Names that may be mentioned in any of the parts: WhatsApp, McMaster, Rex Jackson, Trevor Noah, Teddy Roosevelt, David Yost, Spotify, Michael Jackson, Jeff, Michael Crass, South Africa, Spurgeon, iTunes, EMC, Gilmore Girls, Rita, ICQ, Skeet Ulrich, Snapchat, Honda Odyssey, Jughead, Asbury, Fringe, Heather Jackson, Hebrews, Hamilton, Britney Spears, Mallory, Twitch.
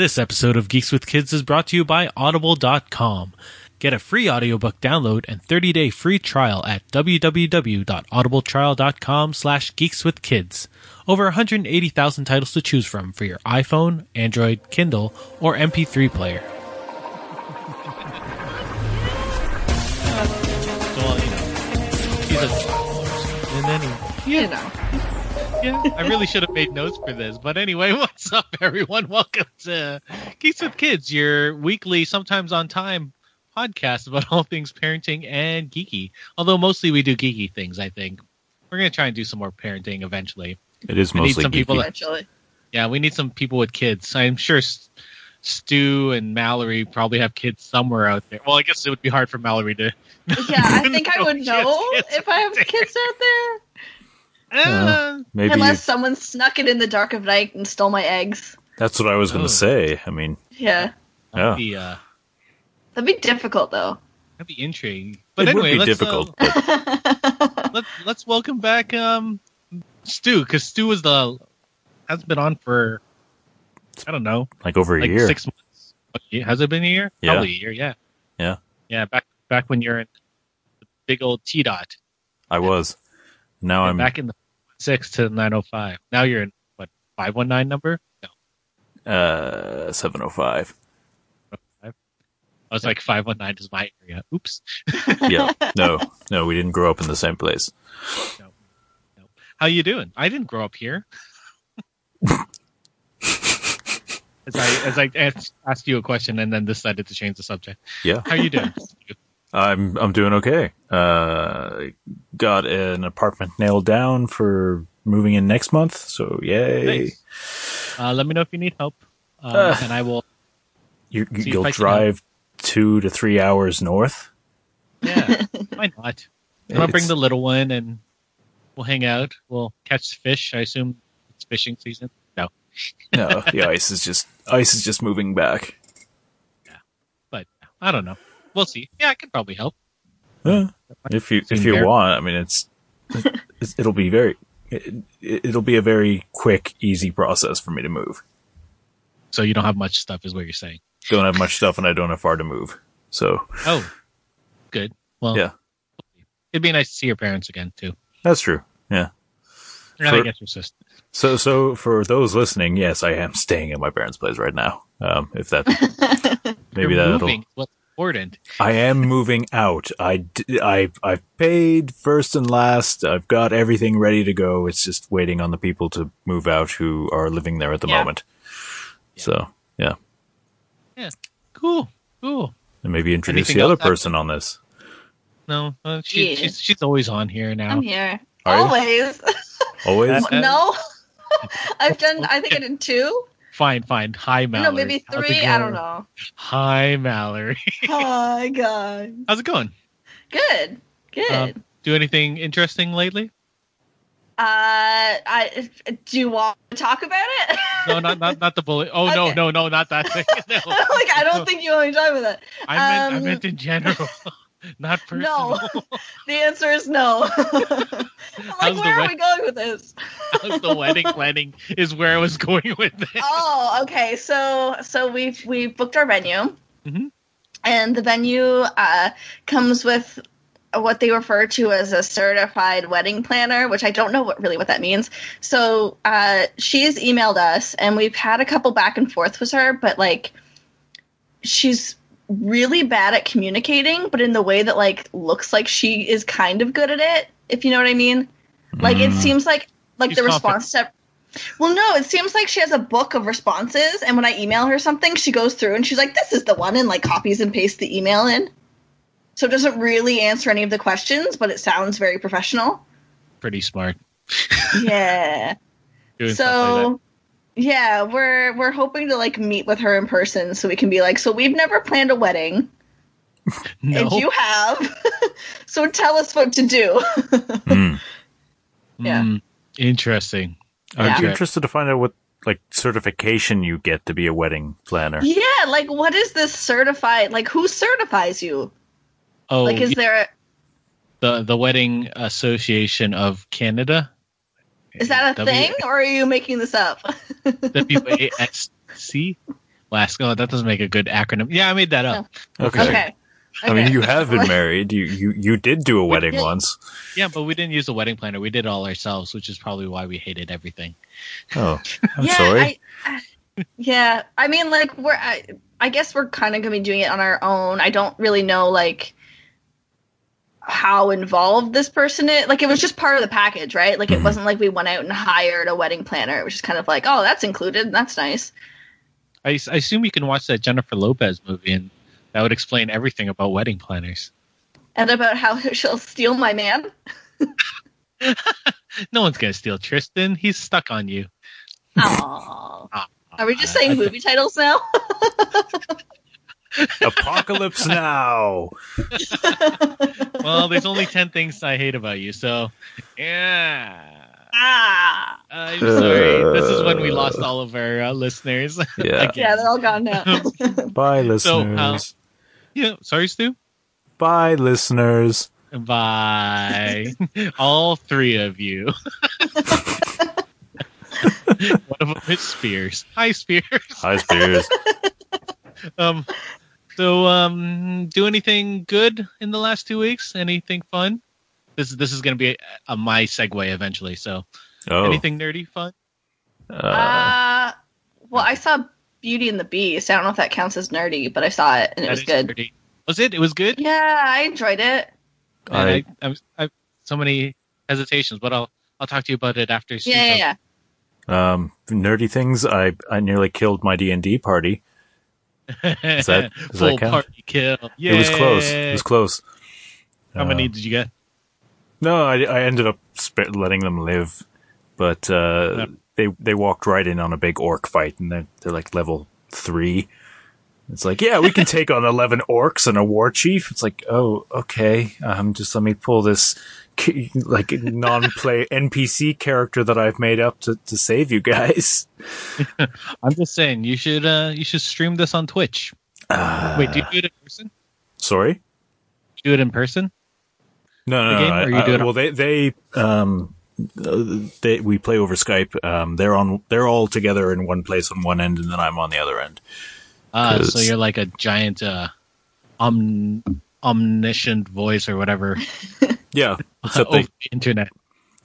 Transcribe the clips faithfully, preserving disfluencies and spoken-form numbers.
This episode of Geeks with Kids is brought to you by audible dot com. Get a free audiobook download and thirty day free trial at w w w dot audible trial dot com slash geeks with kids. Over one hundred eighty thousand titles to choose from for your iPhone, Android, Kindle, or M P three player. Well, you know, he's a... And then he... Yeah. You know. Yeah, I really should have made notes for this. But anyway, what's up, everyone? Welcome to Geeks with Kids, your weekly, sometimes on time podcast about all things parenting and geeky. Although mostly we do geeky things, I think. We're going to try and do some more parenting eventually. It is we mostly need some geeky. People that, eventually. Yeah, we need some people with kids. I'm sure Stu and Mallory probably have kids somewhere out there. Well, I guess it would be hard for Mallory to... Yeah, I think I would know kids, kids if I have there. kids out there. Uh, maybe Unless you... someone snuck it in the dark of night and stole my eggs. That's what I was going to oh. say. I mean, yeah, that'd, yeah. Be, uh, that'd be difficult, though. That'd be intriguing. But it anyway, would be let's, difficult. Uh, but... let's let's welcome back um, Stu, because Stu was the has been on for I don't know, like over a like year, six months. Has it been a year? Yeah. Probably a year. Yeah, yeah, yeah. Back back when you're in the big old T dot. I was. Now yeah, I'm back in the six to nine oh five. Now you're in what five one nine number? No. Uh seven oh five. I was like five one nine is my area. Oops. Yeah. No. No, we didn't grow up in the same place. No. No. How you doing? I didn't grow up here. as I as I asked, asked you a question and then decided to change the subject. Yeah. How you doing? I'm I'm doing okay. Uh, got an apartment nailed down for moving in next month, so yay! Nice. Uh, let me know if you need help, uh, uh, and I will. You, you'll drive two to three hours north. Yeah, why not? I'm gonna bring the little one, and we'll hang out. We'll catch fish. I assume it's fishing season. No, no, the ice is just ice is just moving back. Yeah, but I don't know. We'll see. Yeah, I can probably help. Uh, if you if you there. want, I mean, it's, it's it'll be very it, it'll be a very quick, easy process for me to move. So you don't have much stuff, is what you're saying? Don't have much stuff, and I don't have far to move. So oh, good. Well, yeah, it'd be nice to see your parents again too. That's true. Yeah, and for, I guess your sister. So so for those listening, yes, I am staying at my parents' place right now. Um, if that maybe you're that'll. Moving. What? I am moving out. I, I, I've paid first and last. I've got everything ready to go. It's just waiting on the people to move out who are living there at the yeah. moment. Yeah. So, yeah. Yeah. Cool. Cool. And maybe introduce Anything the other person happened? on this. No. Uh, she, yeah. she's, she's always on here now. I'm here. Are always. Always? No. I've done, I think I did two. Fine, fine. Hi, Mallory. No, maybe three. I don't know. Hi, Mallory. Hi, guys. How's it going? Good. Good. Um, do anything interesting lately? Uh, I do you want to talk about it? No, not not, not the bullet. Oh, okay. no, no, no, not that thing. No. Like, I don't no. think you only talk about that. I meant, um, I meant in general, not personal. No, the answer is no. Like, where are we going with this? The wedding planning is where I was going with this. Oh, okay. So, so we've we've booked our venue, mm-hmm. and the venue uh, comes with what they refer to as a certified wedding planner, which I don't know what really what that means. So, uh, she's emailed us, and we've had a couple back and forth with her, but like, she's really bad at communicating, but in the way that like looks like she is kind of good at it. If you know what I mean, like mm. it seems like like She's the response to, well, no, it seems like she has a book of responses, and when I email her something, she goes through and she's like, "This is the one," and like copies and pastes the email in, so it doesn't really answer any of the questions, but it sounds very professional. Pretty smart. Yeah. Doing so. Like yeah, we're we're hoping to like meet with her in person, so we can be like, "So we've never planned a wedding." No. And you have. So tell us what to do. mm. Yeah. Mm. Interesting. I'm yeah. interested to find out what like certification you get to be a wedding planner. Yeah, like what is this certified? Like who certifies you? Oh, like is yeah. there a... the the Wedding Association of Canada? Is that a w- thing, or are you making this up? W A S C. last. Oh, that doesn't make a good acronym. Yeah, I made that up. No. Okay. okay. I mean, you have been married. You you, you did do a wedding we once. Yeah, but we didn't use a wedding planner. We did it all ourselves, which is probably why we hated everything. Oh, I'm yeah, sorry. I, I, yeah, I mean, like, we're. I, I guess we're kind of going to be doing it on our own. I don't really know, like, how involved this person is. Like, it was just part of the package, right? Like, it wasn't like we went out and hired a wedding planner. It was just kind of like, oh, that's included. And that's nice. I, I assume you can watch that Jennifer Lopez movie, and that would explain everything about wedding planners. And about how she'll steal my man? No one's going to steal Tristan. He's stuck on you. Aww. Aww. Are we just saying movie titles now? Apocalypse Now. Well, there's only ten things I hate about you, so yeah. Ah. I'm sorry. Uh, this is when we lost all of our uh, listeners. Yeah. yeah, they're all gone now. Bye, listeners. So, um, yeah, sorry, Stu. Bye, listeners. Bye, all three of you. One of them is Spears. Hi, Spears. Hi, Spears. um, so, um, do anything good in the last two weeks? Anything fun? This is this is going to be a, a my segue eventually. So, oh. Anything nerdy fun? Uh, uh, well, I saw Beauty and the Beast. I don't know if that counts as nerdy, but I saw it and it was good. Nerdy. Was it? It was good. Yeah, I enjoyed it. I, I, I, I so many hesitations, but I'll I'll talk to you about it after. Yeah, yeah, yeah. Um, nerdy things. I, I nearly killed my D and D party. Is that, does Full that count? Party kill. Yay. It was close. It was close. How uh, many did you get? No, I, I ended up sp- letting them live, but uh, no. they they walked right in on a big orc fight, and they're they're like level three. It's like, yeah, we can take on eleven orcs and a war chief. It's like, oh, okay. Um, just let me pull this like non-play N P C character that I've made up to, to save you guys. I'm just saying, you should uh, you should stream this on Twitch. Uh, Wait, do you do it in person? Sorry, do it in person. No, no, no. Game, no I, I, on- well, they they um they we play over Skype. Um, they're on they're all together in one place on one end, and then I'm on the other end. Uh, so you're like a giant uh, om- omniscient voice or whatever. Yeah. Over the internet.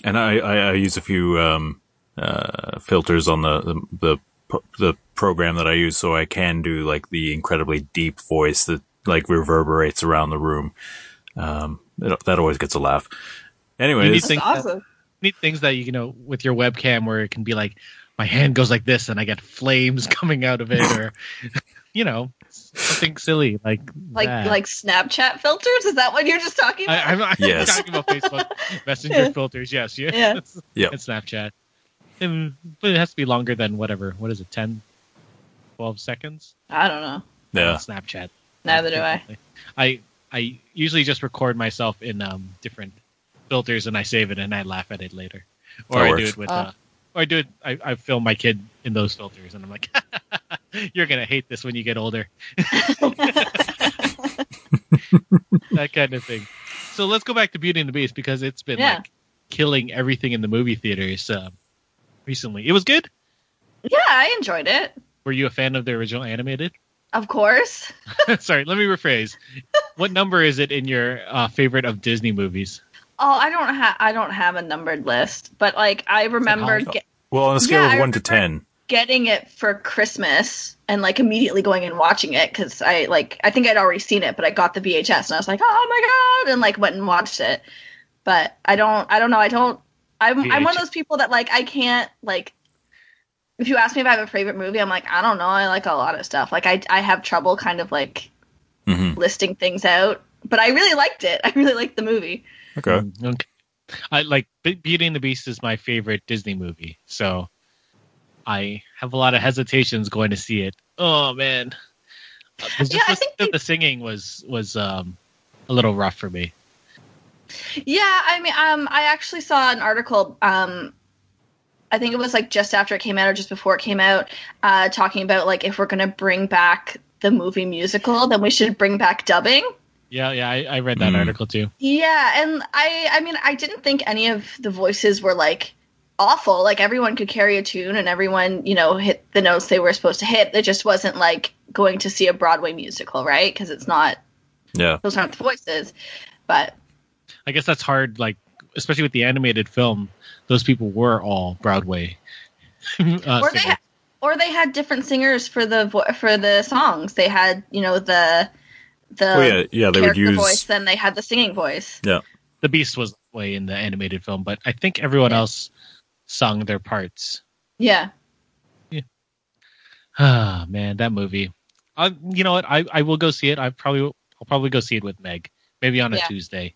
And I, I, I use a few um, uh, filters on the, the the the program that I use, so I can do like the incredibly deep voice that like reverberates around the room. Um, it, that always gets a laugh. Anyway, you need, awesome. you need things that you know with your webcam where it can be like, my hand goes like this, and I get flames coming out of it, or you know, something silly like like that. Like Snapchat filters. Is that what you're just talking about? I, I'm, I'm yes. talking about Facebook Messenger filters. Yes, yes, yeah. It's, yep. It's Snapchat, and, but it has to be longer than whatever. What is it? ten, twelve seconds? I don't know. Yeah, Snapchat. Neither do I. I I usually just record myself in um, different filters, and I save it, and I laugh at it later, or that I works. do it with. Uh, uh, Or I do it. I, I film my kid in those filters, and I'm like, "You're gonna hate this when you get older." That kind of thing. So let's go back to Beauty and the Beast because it's been yeah. like killing everything in the movie theaters uh, recently. It was good. Yeah, I enjoyed it. Were you a fan of the original animated? Of course. Sorry, let me rephrase. What number is it in your uh, favorite of Disney movies? Oh, I don't have I don't have a numbered list, but like I remember. Get- well, on a scale yeah, of one to ten, getting it for Christmas and like immediately going and watching it because I like I think I'd already seen it, but I got the V H S and I was like, oh my god, and like went and watched it. But I don't I don't know I don't I'm V H S. I'm one of those people that like I can't like. If you ask me if I have a favorite movie, I'm like I don't know I like a lot of stuff like I I have trouble kind of like mm-hmm. listing things out, but I really liked it. I really liked the movie. Okay. okay. I like Beauty and the Beast is my favorite Disney movie, so I have a lot of hesitations going to see it. Oh man, uh, just yeah, I think they... the singing was was um, a little rough for me. Yeah, I mean, um, I actually saw an article. Um, I think it was like just after it came out or just before it came out, uh, talking about like if we're gonna bring back the movie musical, then we should bring back dubbing. Yeah, yeah, I, I read that mm. article too. Yeah, and I, I mean, I didn't think any of the voices were like awful. Like, everyone could carry a tune and everyone, you know, hit the notes they were supposed to hit. It just wasn't like going to see a Broadway musical, right? Because it's not, yeah, those aren't the voices. But I guess that's hard, like, especially with the animated film, those people were all Broadway. uh, or, they had, or they had different singers for the vo- for the songs. They had, you know, the the oh, yeah. Yeah, they would use... voice, then they had the singing voice. Yeah. The Beast was that way in the animated film, but I think everyone yeah. else sung their parts. Yeah. Yeah. Ah, man, that movie. I, you know what? I, I will go see it. I probably I'll probably go see it with Meg, maybe on a yeah. Tuesday.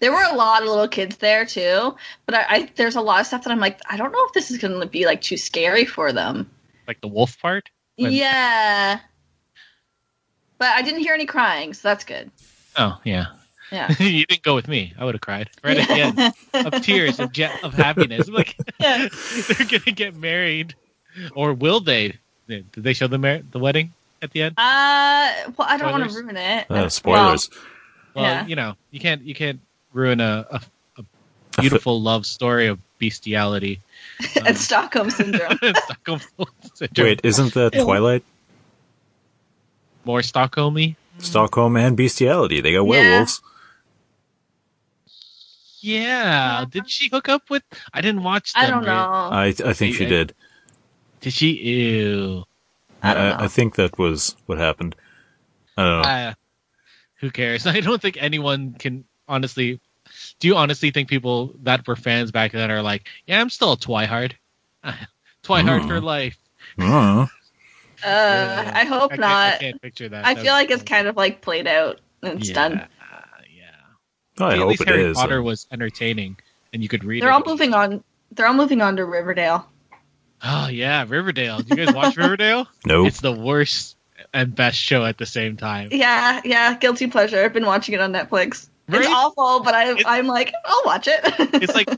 There were a lot of little kids there too, but I, I there's a lot of stuff that I'm like, I don't know if this is going to be like too scary for them. Like the wolf part? When... Yeah. But I didn't hear any crying, so that's good. Oh, yeah. Yeah. You didn't go with me. I would have cried right yeah. at the end of tears of, je- of happiness. I'm like, yeah. They're going to get married, or will they? Did they show the mar- the wedding at the end? Uh, well, I don't want to ruin it. Uh, spoilers. Well, well yeah. you know, you can't you can't ruin a, a, a beautiful love story of bestiality. Um, and Stockholm syndrome. Stockholm syndrome. Wait, isn't that Twilight? More Stockholm-y? Stockholm and bestiality. They got yeah. werewolves. Yeah. Did she hook up with... I didn't watch them. I don't know. Right? I I think she, she did. Did she? Ew. I don't I, know. I think that was what happened. I don't know. Uh, who cares? I don't think anyone can honestly... Do you honestly think people that were fans back then are like, yeah, I'm still a Twihard. Twihard mm. for life. Mm. uh, yeah. I hope I not. I can't picture that. I that feel like cool. It's kind of like played out and it's yeah. done. Oh, I See, hope at least it Harry is. Potter was entertaining, and you could read. They're it. all moving on. They're all moving on to Riverdale. Oh yeah, Riverdale. Do you guys watch Riverdale? No. It's the worst and best show at the same time. Yeah, yeah. Guilty pleasure. I've been watching it on Netflix. Right? It's awful, but I, it's, I'm like, I'll watch it. It's like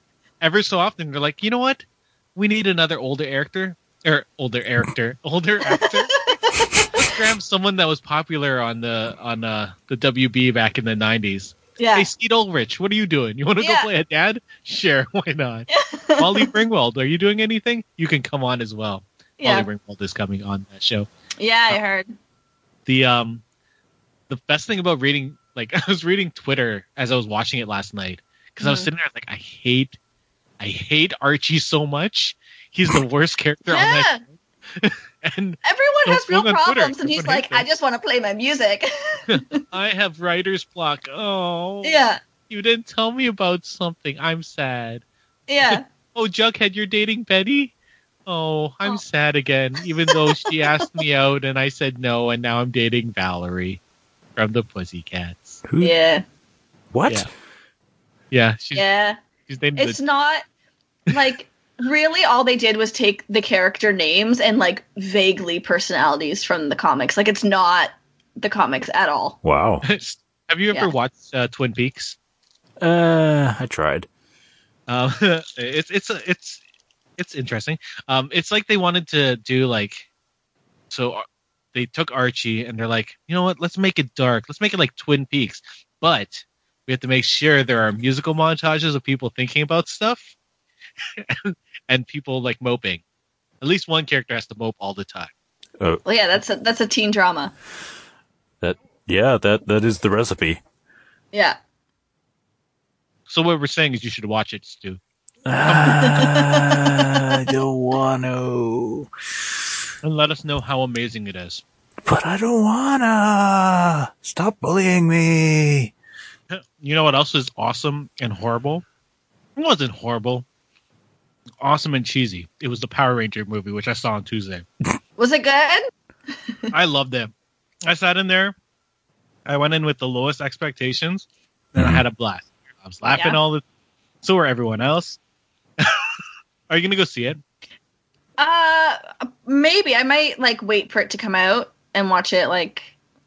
ever so often they're like, you know what? We need another older actor or older actor, older actor. Let's grab someone that was popular on the on uh, the W B back in the nineties. Yeah. Hey, Skeet Ulrich, what are you doing? You want to yeah. go play a dad? Sure, why not? Yeah. Molly Ringwald, are you doing anything? You can come on as well. Yeah. Molly Ringwald is coming on that show. Yeah, uh, I heard. The um, the best thing about reading, like, I was reading Twitter as I was watching it last night because mm-hmm. I was sitting there like, I hate, I hate Archie so much. He's the worst character yeah. on that show. And everyone has real problems, Twitter, and he's like, I just want to play my music. I have writer's block. Oh, yeah. You didn't tell me about something. I'm sad. Yeah. Oh, Jughead, you're dating Betty? Oh, I'm oh. sad again, even though she asked me out and I said no, and now I'm dating Valerie from the Pussycats. Who? Yeah. What? Yeah. Yeah. She's, yeah. She's named it's the... not like. Really, all they did was take the character names and, like, vaguely personalities from the comics. Like, it's not the comics at all. Wow. Have you ever yeah. watched uh, Twin Peaks? Uh, I tried. Um, it's it's it's it's interesting. Um, it's like they wanted to do, like, so they took Archie and they're like, you know what? Let's make it dark. Let's make it like Twin Peaks, but we have to make sure there are musical montages of people thinking about stuff. And, and people like moping. At least one character has to mope all the time. Oh. Well, yeah, that's a, that's a teen drama. That yeah, that that is the recipe. Yeah. So what we're saying is you should watch it, Stu. Ah, I don't want to. And let us know how amazing it is. But I don't wanna. Stop bullying me. You know what else is awesome and horrible? It wasn't horrible. Awesome and cheesy. It was the Power Ranger movie, which I saw on Tuesday. Was it good? I loved it. I sat in there. I went in with the lowest expectations, and mm-hmm. I had a blast. I was laughing yeah. all the. So were everyone else. Are you gonna go see it? Uh, maybe I might like wait for it to come out and watch it. Like,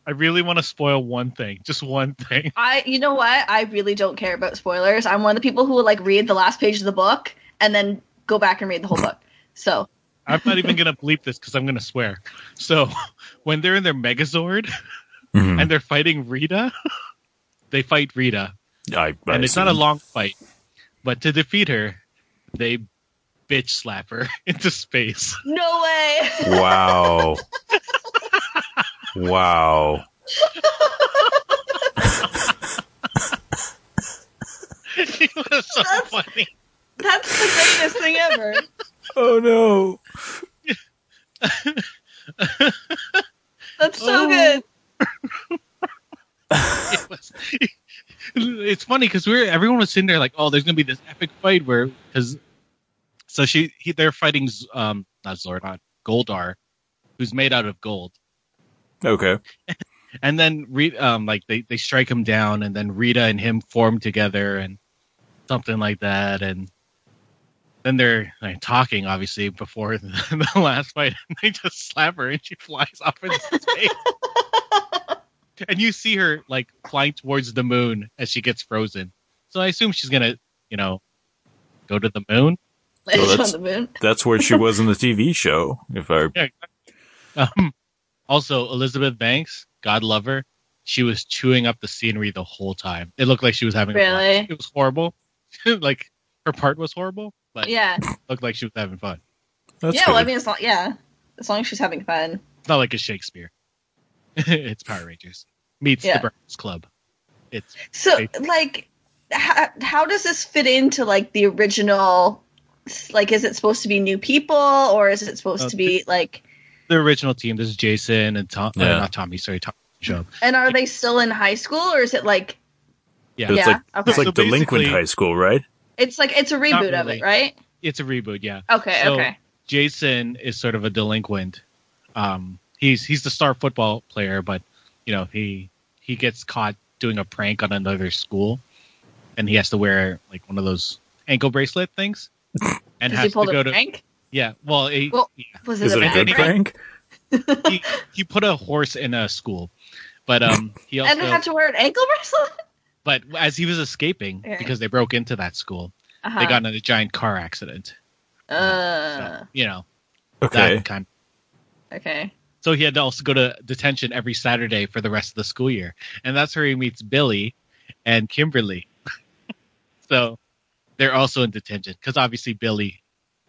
I really want to spoil one thing, just one thing. I, you know what? I really don't care about spoilers. I'm one of the people who will like read the last page of the book and then go back and read the whole book. So I'm not even gonna bleep this because I'm gonna swear. So when they're in their Megazord mm-hmm. and they're fighting Rita, they fight Rita, I, I and it's assume. not a long fight. But to defeat her, they bitch slap her into space. No way. Wow. Wow. It was so that's, funny. That's the greatest thing ever. Oh, no. That's so oh. good. It was, it, it's funny because we we're everyone was sitting there like, oh, there's gonna be this epic fight where because so she he, they're fighting um not Zordon, Goldar, who's made out of gold. Okay. And then Rita, um like they they strike him down, and then Rita and him form together and something like that, and then they're like, talking obviously before the, the last fight, and they just slap her and she flies off into space. And you see her like flying towards the moon as she gets frozen. So I assume she's gonna, you know, go to the moon. So that's, on the moon. That's where she was in the T V show. If I yeah, exactly. um, also Elizabeth Banks, God love her. She was chewing up the scenery the whole time. It looked like she was having really. A blast. It was horrible. Like her part was horrible, but yeah, it looked like she was having fun. That's yeah, good. Well, I mean, as long yeah, as long as she's having fun. It's not like a Shakespeare. It's Power Rangers meets yeah. the Breakfast Club. It's so basically. Like, how, how does this fit into like the original? Like, is it supposed to be new people, or is it supposed oh, to be like the original team? This is Jason and Tom, yeah. uh, not Tommy. Sorry, Tom. Job. And are they still in high school, or is it like? Yeah, it's yeah, like, okay. It's like so delinquent high school, right? It's like it's a reboot really. Of it, right? It's a reboot, yeah. Okay, so okay. Jason is sort of a delinquent. Um. He's he's the star football player, but you know he he gets caught doing a prank on another school, and he has to wear like one of those ankle bracelet things. And has he pulled to go a to prank? Yeah, well, he, well yeah. was it Is a, it a good prank? prank? he, he put a horse in a school, but um, he also and had to wear an ankle bracelet. But as he was escaping, yeah. because they broke into that school, uh-huh. they got in a giant car accident. Uh, so, you know, okay, that kind of... okay. So he had to also go to detention every Saturday for the rest of the school year. And that's where he meets Billy and Kimberly. So they're also in detention because obviously Billy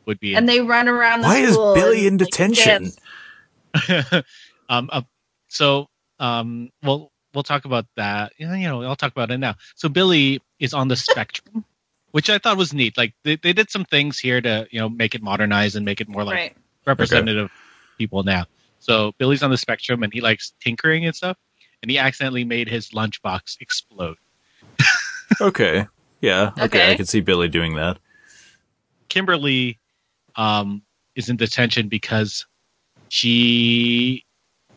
would be. And in they run around the Why school. Why is Billy in detention? um, uh, so um, we'll, we'll talk about that. You know, I'll talk about it now. So Billy is on the spectrum, which I thought was neat. Like they, they did some things here to, you know, make it modernized and make it more like right. representative okay. people now. So Billy's on the spectrum, and he likes tinkering and stuff, and he accidentally made his lunchbox explode. Okay. Yeah. Okay. okay. I can see Billy doing that. Kimberly um, is in detention because she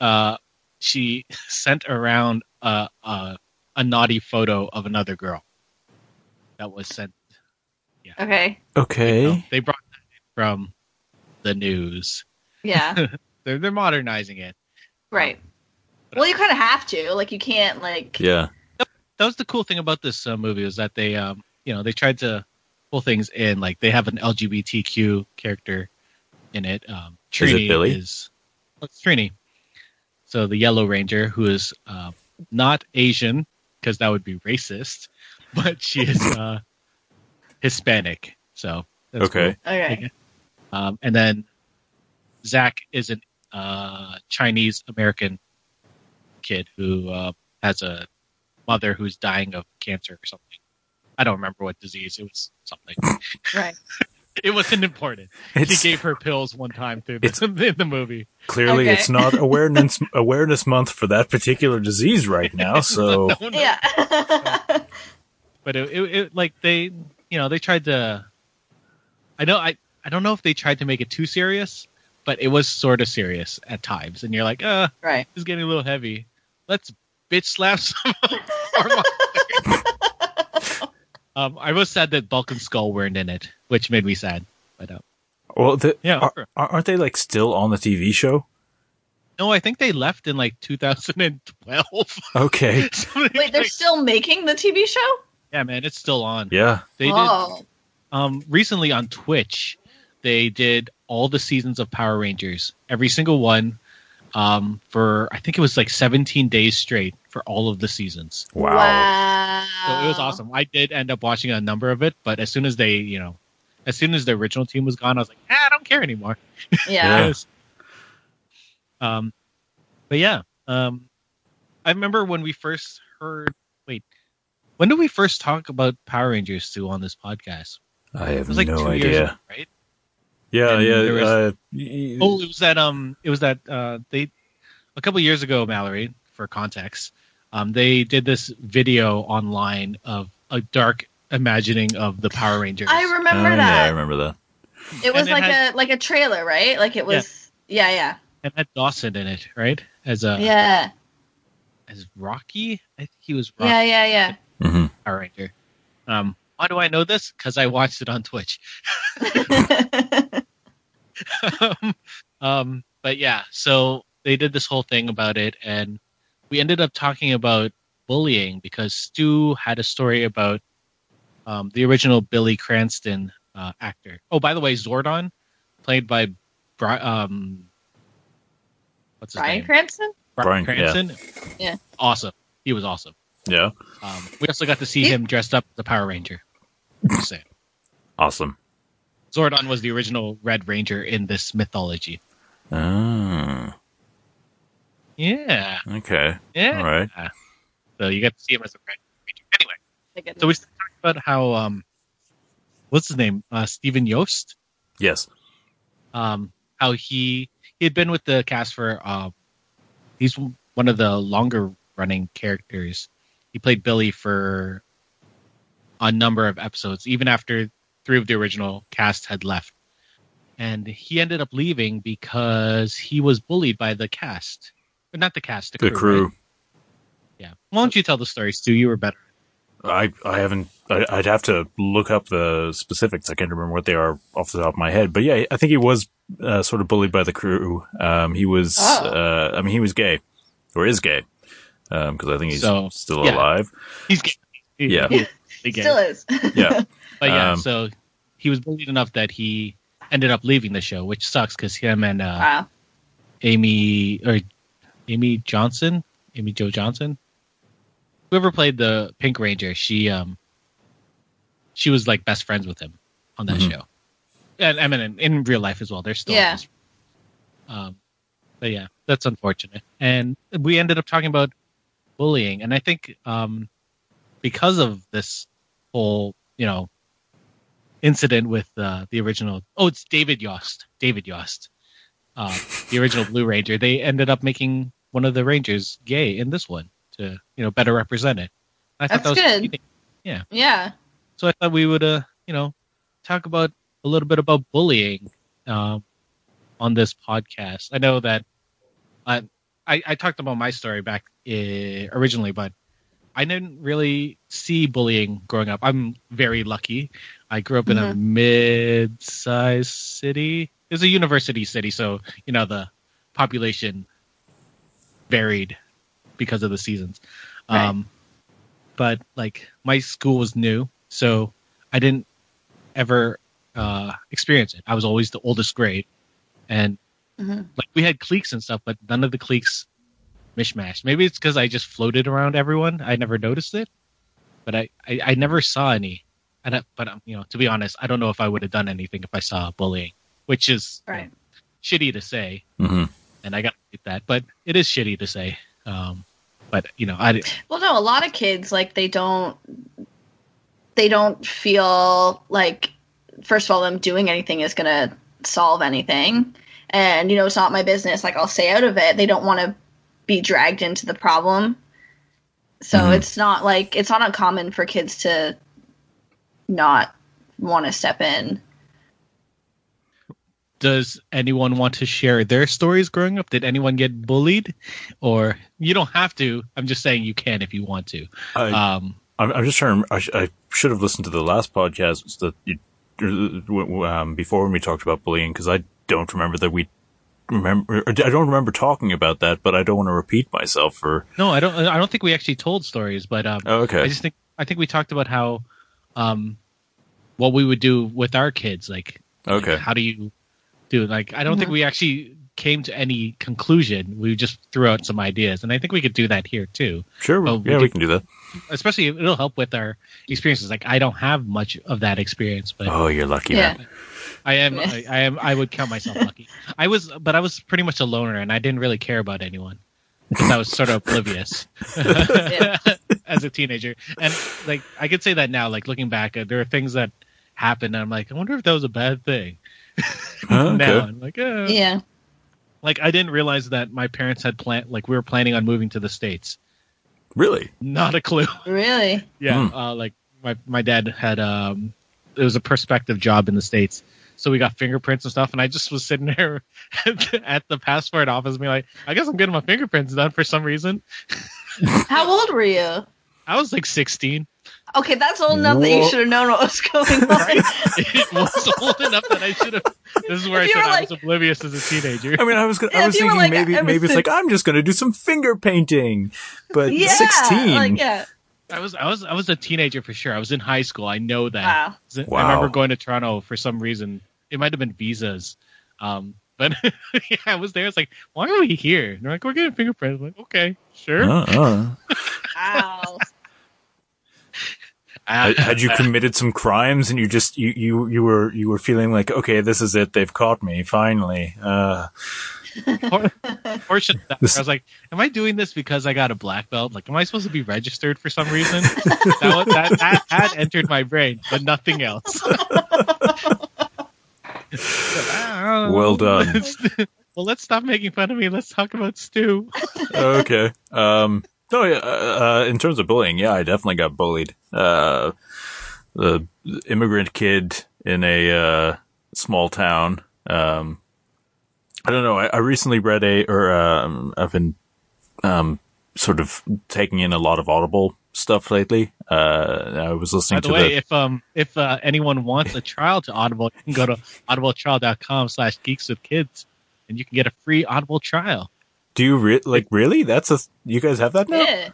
uh, she sent around a, a, a naughty photo of another girl that was sent. Yeah. Okay. Okay. You know, they brought that in from the news. Yeah. They're they're modernizing it, right? Um, well, you kind of have to. Like, you can't like. Yeah. That was the cool thing about this uh, movie is that they, um, you know, they tried to pull things in. Like, they have an L G B T Q character in it. Um, Trini is it Billy? Is, oh, it's Trini. So the Yellow Ranger, who is uh, not Asian because that would be racist, but she is uh, Hispanic. So that's okay, cool. okay. Um, and then Zach is an Uh, Chinese American kid who uh, has a mother who's dying of cancer or something. I don't remember what disease. It was something. Right. It wasn't important. It's, he gave her pills one time through the, in the movie. Clearly, okay. It's not awareness awareness month for that particular disease right now. So no, no, no. yeah. So, but it, it, it like they you know they tried to. I know I I don't know if they tried to make it too serious. But it was sort of serious at times. And you're like, uh, right. This is getting a little heavy. Let's bitch slap some of um, I was sad that Bulk and Skull weren't in it, which made me sad. But, uh, well, the, yeah, are, aren't they like still on the T V show? No, I think they left in like two thousand twelve. Okay. Wait, like, they're still making the T V show? Yeah, man, it's still on. Yeah. They oh. did um, recently on Twitch. They did all the seasons of Power Rangers, every single one, um, for I think it was like seventeen days straight for all of the seasons. Wow. wow. So it was awesome. I did end up watching a number of it, but as soon as they, you know, as soon as the original team was gone, I was like, ah, I don't care anymore. Yeah. Yes. Um, but yeah, um, I remember when we first heard. Wait, when did we first talk about Power Rangers two on this podcast? I have it was like no two idea. Years ago, right? Yeah, and yeah. Was, uh, oh, it was that. Um, it was that. Uh, they a couple years ago, Mallory, for context, um, they did this video online of a dark imagining of the Power Rangers. I remember oh, that. Yeah, I remember that. It was and like it had, a like a trailer, right? Like it was. Yeah, yeah. yeah. And had Dawson in it, right? As a yeah, as Rocky. I think he was Rocky. Yeah, yeah, yeah. Mm-hmm. Power Ranger. Um, why do I know this? Because I watched it on Twitch. um, um, but yeah, so they did this whole thing about it, and we ended up talking about bullying because Stu had a story about um, the original Billy Cranston uh, actor. Oh, by the way, Zordon, played by Bri- um, what's his Bryan name? Cranston? Bryan Cranston. Yeah. yeah, awesome. He was awesome. Yeah. Um, we also got to see he- him dressed up as a Power Ranger. Just saying. Awesome. Zordon was the original Red Ranger in this mythology. Oh. Yeah. Okay. Yeah. All right. So you got to see him as a Red Ranger. Anyway, so we talked about how, um, what's his name? Uh, Stephen Yost? Yes. Um, how he, he had been with the cast for, uh, he's one of the longer running characters. He played Billy for a number of episodes, even after three of the original cast had left. And he ended up leaving because he was bullied by the cast. But not the cast, the crew. The crew. Right? Yeah. Why don't you tell the story, Stu? You were better. I, I haven't... I, I'd have to look up the specifics. I can't remember what they are off the top of my head. But yeah, I think he was uh, sort of bullied by the crew. Um, he was... Oh. Uh, I mean, he was gay. Or is gay. Because um, I think he's so, still yeah. alive. He's gay. He, yeah. He, he gay. Still is. yeah. But yeah, um, so... He was bullied enough that he ended up leaving the show, which sucks because him and uh, wow. Amy or Amy Johnson, Amy Jo Johnson, whoever played the Pink Ranger, she um she was like best friends with him on that mm-hmm. show, and I mean in, in real life as well. They're still yeah. Um, but yeah, that's unfortunate. And we ended up talking about bullying, and I think um because of this whole you know. incident with uh, the original... Oh, it's David Yost. David Yost. Uh, the original Blue Ranger. They ended up making one of the Rangers gay in this one to, you know, better represent it. I That's thought that was good. Exciting. Yeah. Yeah. So I thought we would, uh, you know, talk about a little bit about bullying um, on this podcast. I know that I, I, I talked about my story back I- originally, but I didn't really see bullying growing up. I'm very lucky. I grew up in mm-hmm. a mid-sized city. It was a university city, so you know the population varied because of the seasons. Right. Um, but like my school was new, so I didn't ever uh, experience it. I was always the oldest grade, and mm-hmm. like we had cliques and stuff, but none of the cliques mishmashed. Maybe it's because I just floated around everyone. I never noticed it, but I, I, I never saw any. And I, but um, you know, to be honest, I don't know if I would have done anything if I saw bullying, which is right. you know, shitty to say, mm-hmm. and I got to get that. But it is shitty to say. Um, but you know, I well, no, a lot of kids like they don't, they don't feel like first of all, them doing anything is going to solve anything, and you know, it's not my business. Like I'll stay out of it. They don't want to be dragged into the problem, so mm-hmm. it's not like it's not uncommon for kids to. Not want to step in. Does anyone want to share their stories growing up? Did anyone get bullied? Or you don't have to. I'm just saying you can if you want to. I, um, I'm, I'm just trying to, I, sh- I should have listened to the last podcast that you, um, before when we talked about bullying because I don't remember that we remember. I don't remember talking about that, but I don't want to repeat myself. Or no, I don't. I don't think we actually told stories, but um, oh, okay. I just think I think we talked about how. Um, what we would do with our kids, like, okay, like how do you do? Like, I don't mm-hmm. think we actually came to any conclusion. We just threw out some ideas, and I think we could do that here too. Sure, so we, yeah, we can do that. Especially, it'll help with our experiences. Like, I don't have much of that experience, but oh, you're lucky. Yeah. Man. I am. I, I am. I would count myself lucky. I was, but I was pretty much a loner, and I didn't really care about anyone. Because I was sort of oblivious as a teenager, and like I could say that now. Like looking back, uh, there are things that happened, and I'm like, I wonder if that was a bad thing. Oh, okay. Now I'm like, oh. Yeah. Like I didn't realize that my parents had planned. Like we were planning on moving to the States. Really? Not a clue. Really? Yeah. Mm. Uh, like my my dad had um, it was a prospective job in the States. So we got fingerprints and stuff, and I just was sitting there at the, at the passport office, being like, "I guess I'm getting my fingerprints done for some reason." How old were you? I was like sixteen. Okay, that's old enough Whoa. that you should have known what was going on. Right? It was old enough that I should have. This is where if I said like, I was oblivious as a teenager. I mean, I was gonna, yeah, I was thinking like, maybe maybe soon. It's like I'm just going to do some finger painting, but yeah, sixteen. Like, yeah. I was I was I was a teenager for sure. I was in high school. I know that. Wow. Wow. I remember going to Toronto for some reason. It might have been visas, um, but yeah, I was there. It's like, why are we here? And they're like, we're getting fingerprints. I'm like, okay, sure. Uh-uh. Wow. Had you committed some crimes and you just you, you you were you were feeling like, okay, this is it. They've caught me finally. Uh, or, or should I was like, am I doing this because I got a black belt? Like, am I supposed to be registered for some reason? that, that, that that entered my brain, but nothing else. Well done. Well, let's stop making fun of me. Let's talk about Stu. Okay. Um, no, yeah, uh, in terms of bullying, yeah, I definitely got bullied. Uh, the immigrant kid in a uh, small town. Um, I don't know. I, I recently read a, or um, I've been um, sort of taking in a lot of Audible stuff lately. Uh, I was listening to. By the way, the... if um if uh, anyone wants a trial to Audible, you can go to audible trial dot com slash geeks with kids, and you can get a free Audible trial. Do you re- like really? That's a you guys have that now? Yeah,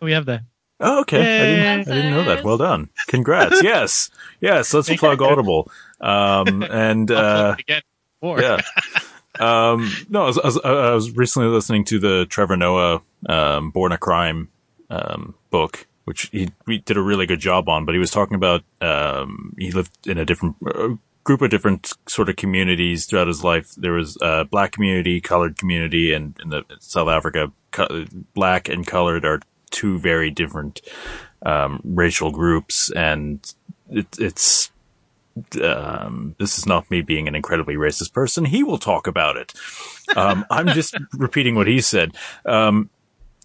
we have that. Oh, okay. Yay, I, didn't, I didn't know that. Well done. Congrats. yes, yes. Let's plug Audible. Um, and uh, again, yeah. Um, no, I was, I was, I was recently listening to the Trevor Noah, um, Born a Crime, um, book, which he, he did a really good job on, but he was talking about, um, he lived in a different a group of different sort of communities throughout his life. There was a black community, colored community, and in the South Africa, co- black and colored are two very different, um, racial groups. And it, it's, Um, this is not me being an incredibly racist person. He will talk about it. Um, I'm just repeating what he said. Um,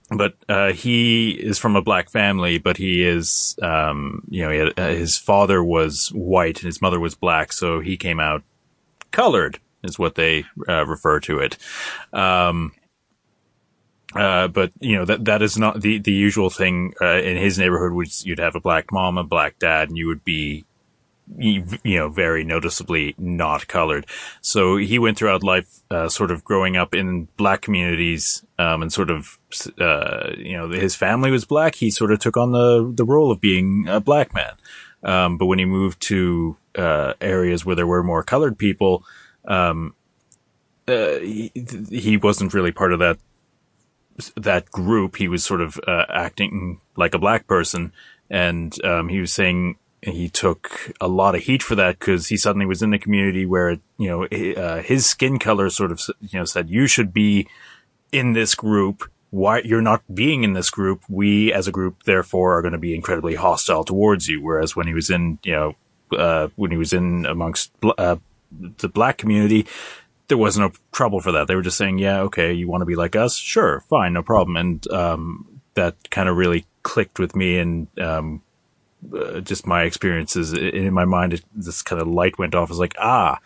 but, uh, he is from a black family, but he is, um, you know, he had, uh, his father was white and his mother was black. So he came out colored is what they uh, refer to it. Um, Uh, but you know, that, that is not the, the usual thing, uh, in his neighborhood, which you'd have a black mom, a black dad, and you would be, you know, very noticeably not colored. So he went throughout life, uh, sort of growing up in black communities, um, and sort of, uh, you know, his family was black. He sort of took on the, the role of being a black man. Um, but when he moved to, uh, areas where there were more colored people, um, uh, he, he wasn't really part of that, that group. He was sort of, uh, acting like a black person. And, um, he was saying, he took a lot of heat for that because he suddenly was in the community where, you know, uh, his skin color sort of, you know, said, you should be in this group. Why you're not being in this group? We as a group, therefore, are going to be incredibly hostile towards you. Whereas when he was in, you know, uh, when he was in amongst bl- uh, the black community, there was no trouble for that. They were just saying, yeah, okay, you want to be like us? Sure, fine, no problem. And, um, that kind of really clicked with me and, um, Uh, just my experiences in my mind, it, this kind of light went off. It's like, ah,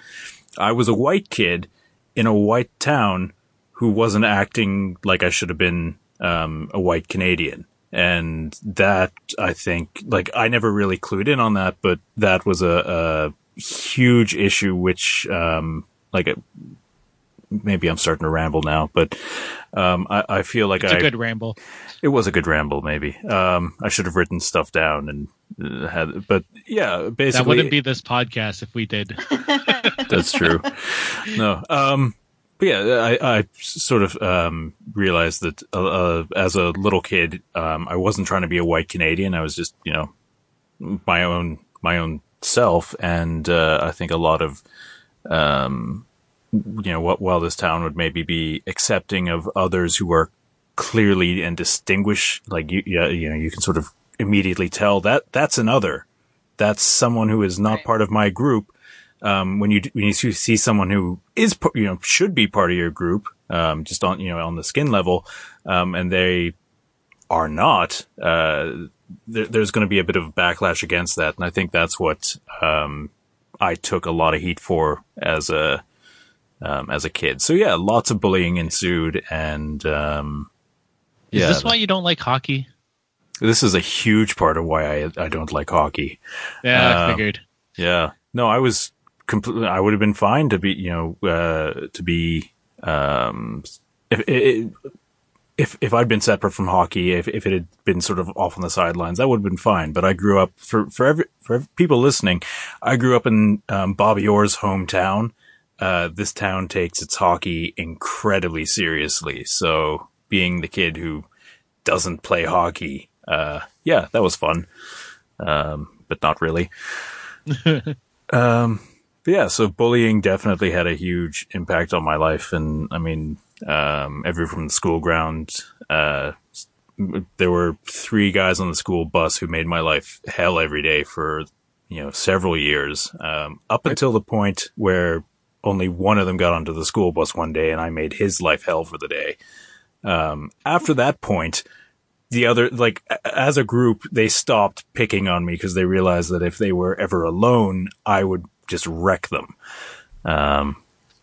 I was a white kid in a white town who wasn't acting like I should have been, um, a white Canadian. And that, I think, like, I never really clued in on that, but that was a, a huge issue, which, um, like, a, maybe I'm starting to ramble now, but, um, I, I feel like it's I, a good ramble. It was a good ramble. Maybe, um, I should have written stuff down and, Had, but yeah, basically that wouldn't be this podcast if we did. That's true. No, um, But yeah, I, I sort of um, realized that uh, as a little kid, um, I wasn't trying to be a white Canadian. I was just, you know, my own my own self. And uh, I think a lot of, um, you know, what, while this town would maybe be accepting of others who are clearly and distinguish, like, you, you know, you can sort of immediately tell that that's an other. That's someone who is not part of my group. Um, when you, when you see someone who is, you know, should be part of your group, um, just on, you know, on the skin level, um, and they are not, uh, there, there's going to be a bit of backlash against that. And I think that's what, um, I took a lot of heat for as a, um, as a kid. So yeah, lots of bullying ensued. And, um, yeah. Is this why you don't like hockey? This is a huge part of why I, I don't like hockey. Yeah, I figured. Uh, yeah. No, I was, Completely, I would have been fine to be, you know, uh, to be, um, if, it, if, if I'd been separate from hockey, if, if it had been sort of off on the sidelines, that would have been fine. But I grew up for, for every, for every, people listening, I grew up in, um, Bobby Orr's hometown. Uh, this town takes its hockey incredibly seriously. So being the kid who doesn't play hockey, uh, yeah, that was fun. Um, but not really. um, But yeah, so bullying definitely had a huge impact on my life. And I mean, um, every from the school ground, uh, there were three guys on the school bus who made my life hell every day for, you know, several years, um, up until the point where only one of them got onto the school bus one day and I made his life hell for the day. Um, after that point, the other, like, as a group, they stopped picking on me because they realized that if they were ever alone, I would just wreck them. Um,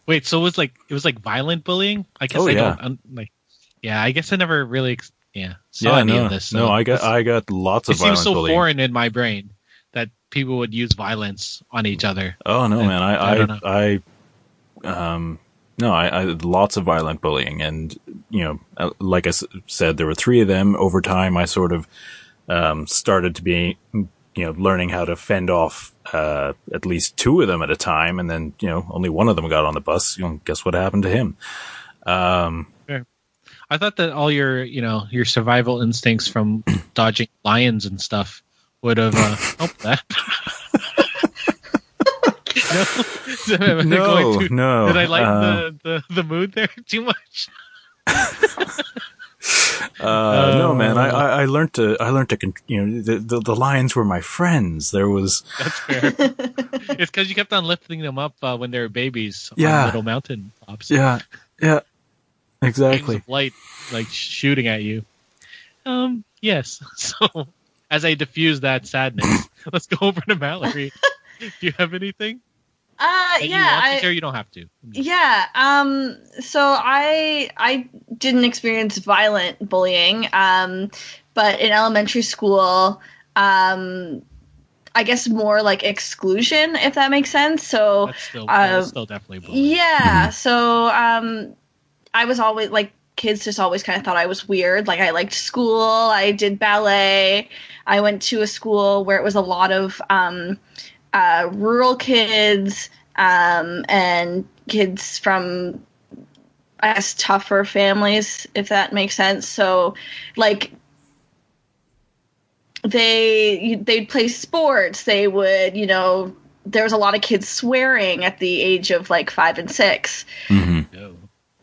Wait, so it was like it was like violent bullying? I guess oh, I yeah. don't I'm like. Yeah, I guess I never really ex- yeah saw yeah, any no, of this. So no, I got I got lots of. It violent seems so bullying. Foreign in my brain that people would use violence on each other. Oh no, and, man! I I I, don't know. I um no, I, I lots of violent bullying, and you know, like I s- said, there were three of them. Over time, I sort of um started to be. You know, learning how to fend off, uh, at least two of them at a time. And then, you know, only one of them got on the bus. You know, guess what happened to him? Um, sure. I thought that all your, you know, your survival instincts from dodging lions and stuff would have uh, helped that. no, no, too, no. Did I lighten uh, the, the, the mood there too much? Uh, um, no, man, I, I, I learned to, I learned to, you know, the, the, the lions were my friends. There was. That's fair. It's because you kept on lifting them up uh, when they were babies. Yeah. On little mountain tops. Yeah. Yeah. Exactly. Things of light, like shooting at you. Um, yes. So as I diffuse that sadness, let's go over to Mallory. Do you have anything? Uh, and yeah, you, I, share, you don't have to. Yeah. Um, so I, I didn't experience violent bullying. Um, but in elementary school, um, I guess more like exclusion, if that makes sense. So, that's still, uh, that's still definitely bullying. Yeah. So, um, I was always like, kids just always kind of thought I was weird. Like I liked school. I did ballet. I went to a school where it was a lot of, um, Uh, rural kids um, and kids from, I guess, tougher families, if that makes sense. So, like, they they'd play sports. They would, you know, there was a lot of kids swearing at the age of like five and six. Mm-hmm. Oh.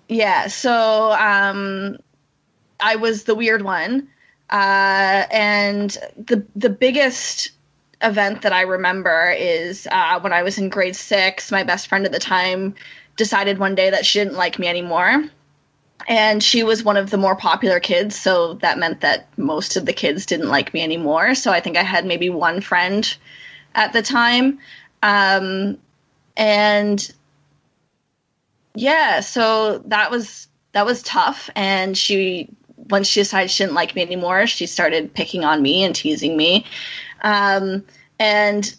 Yeah, so um, I was the weird one, uh, and the the biggest event that I remember is uh, when I was in grade six, my best friend at the time decided one day that she didn't like me anymore. And she was one of the more popular kids. So that meant that most of the kids didn't like me anymore. So I think I had maybe one friend at the time. Um, and yeah, so that was, that was tough. And she, once she decided she didn't like me anymore, she started picking on me and teasing me. Um, and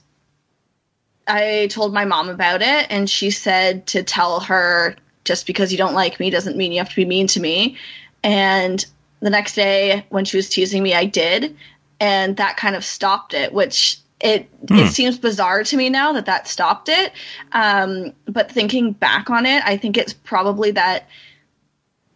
I told my mom about it, and she said to tell her, just because you don't like me doesn't mean you have to be mean to me. And the next day when she was teasing me, I did. And that kind of stopped it, which it hmm. it seems bizarre to me now that that stopped it. Um, but thinking back on it, I think it's probably that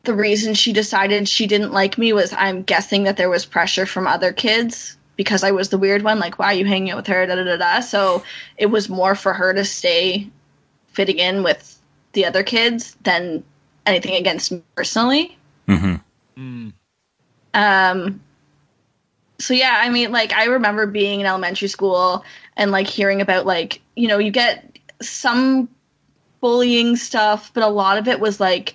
the reason she decided she didn't like me was, I'm guessing, that there was pressure from other kids because I was the weird one. Like, wow, you hanging out with her, da da da da. So it was more for her to stay fitting in with the other kids than anything against me personally. Mm-hmm. Mm. Um. So, yeah, I mean, like, I remember being in elementary school and, like, hearing about, like, you know, you get some bullying stuff, but a lot of it was, like,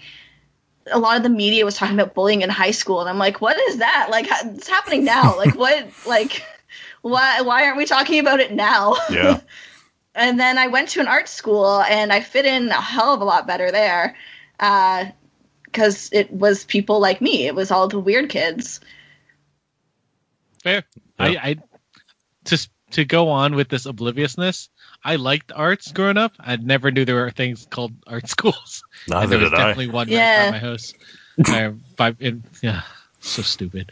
a lot of the media was talking about bullying in high school. And I'm like, what is that? Like, it's happening now. Like, what, like, why, why aren't we talking about it now? Yeah. And then I went to an art school and I fit in a hell of a lot better there, uh, because it was people like me. It was all the weird kids. Fair. Yeah. I, I to to go on with this obliviousness, I liked arts growing up. I never knew there were things called art schools. Neither and there was did definitely I. one yeah. right by my house. I, by, in, yeah, so stupid.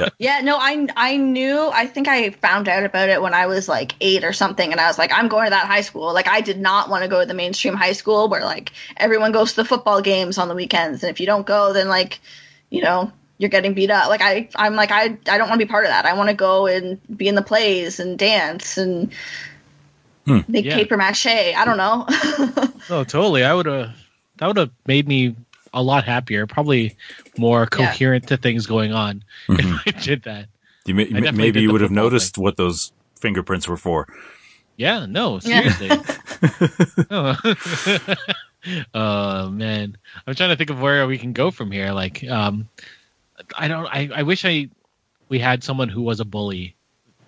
yeah. yeah, no, I I knew. I think I found out about it when I was like eight or something, and I was like, I'm going to that high school. Like, I did not want to go to the mainstream high school where, like, everyone goes to the football games on the weekends, and if you don't go, then, like, you know, you're getting beat up. Like, I, I'm like, I, I don't want to be part of that. I want to go and be in the plays and dance and hmm. make yeah. paper mache. I don't know. No, totally. I would have, that would have made me a lot happier, probably more coherent yeah. to things going on mm-hmm. if I did that. You may, I maybe you would have noticed thing. What those fingerprints were for. Yeah, no, seriously. Yeah. Oh, man. I'm trying to think of where we can go from here. Like, um, I don't. I, I wish I we had someone who was a bully,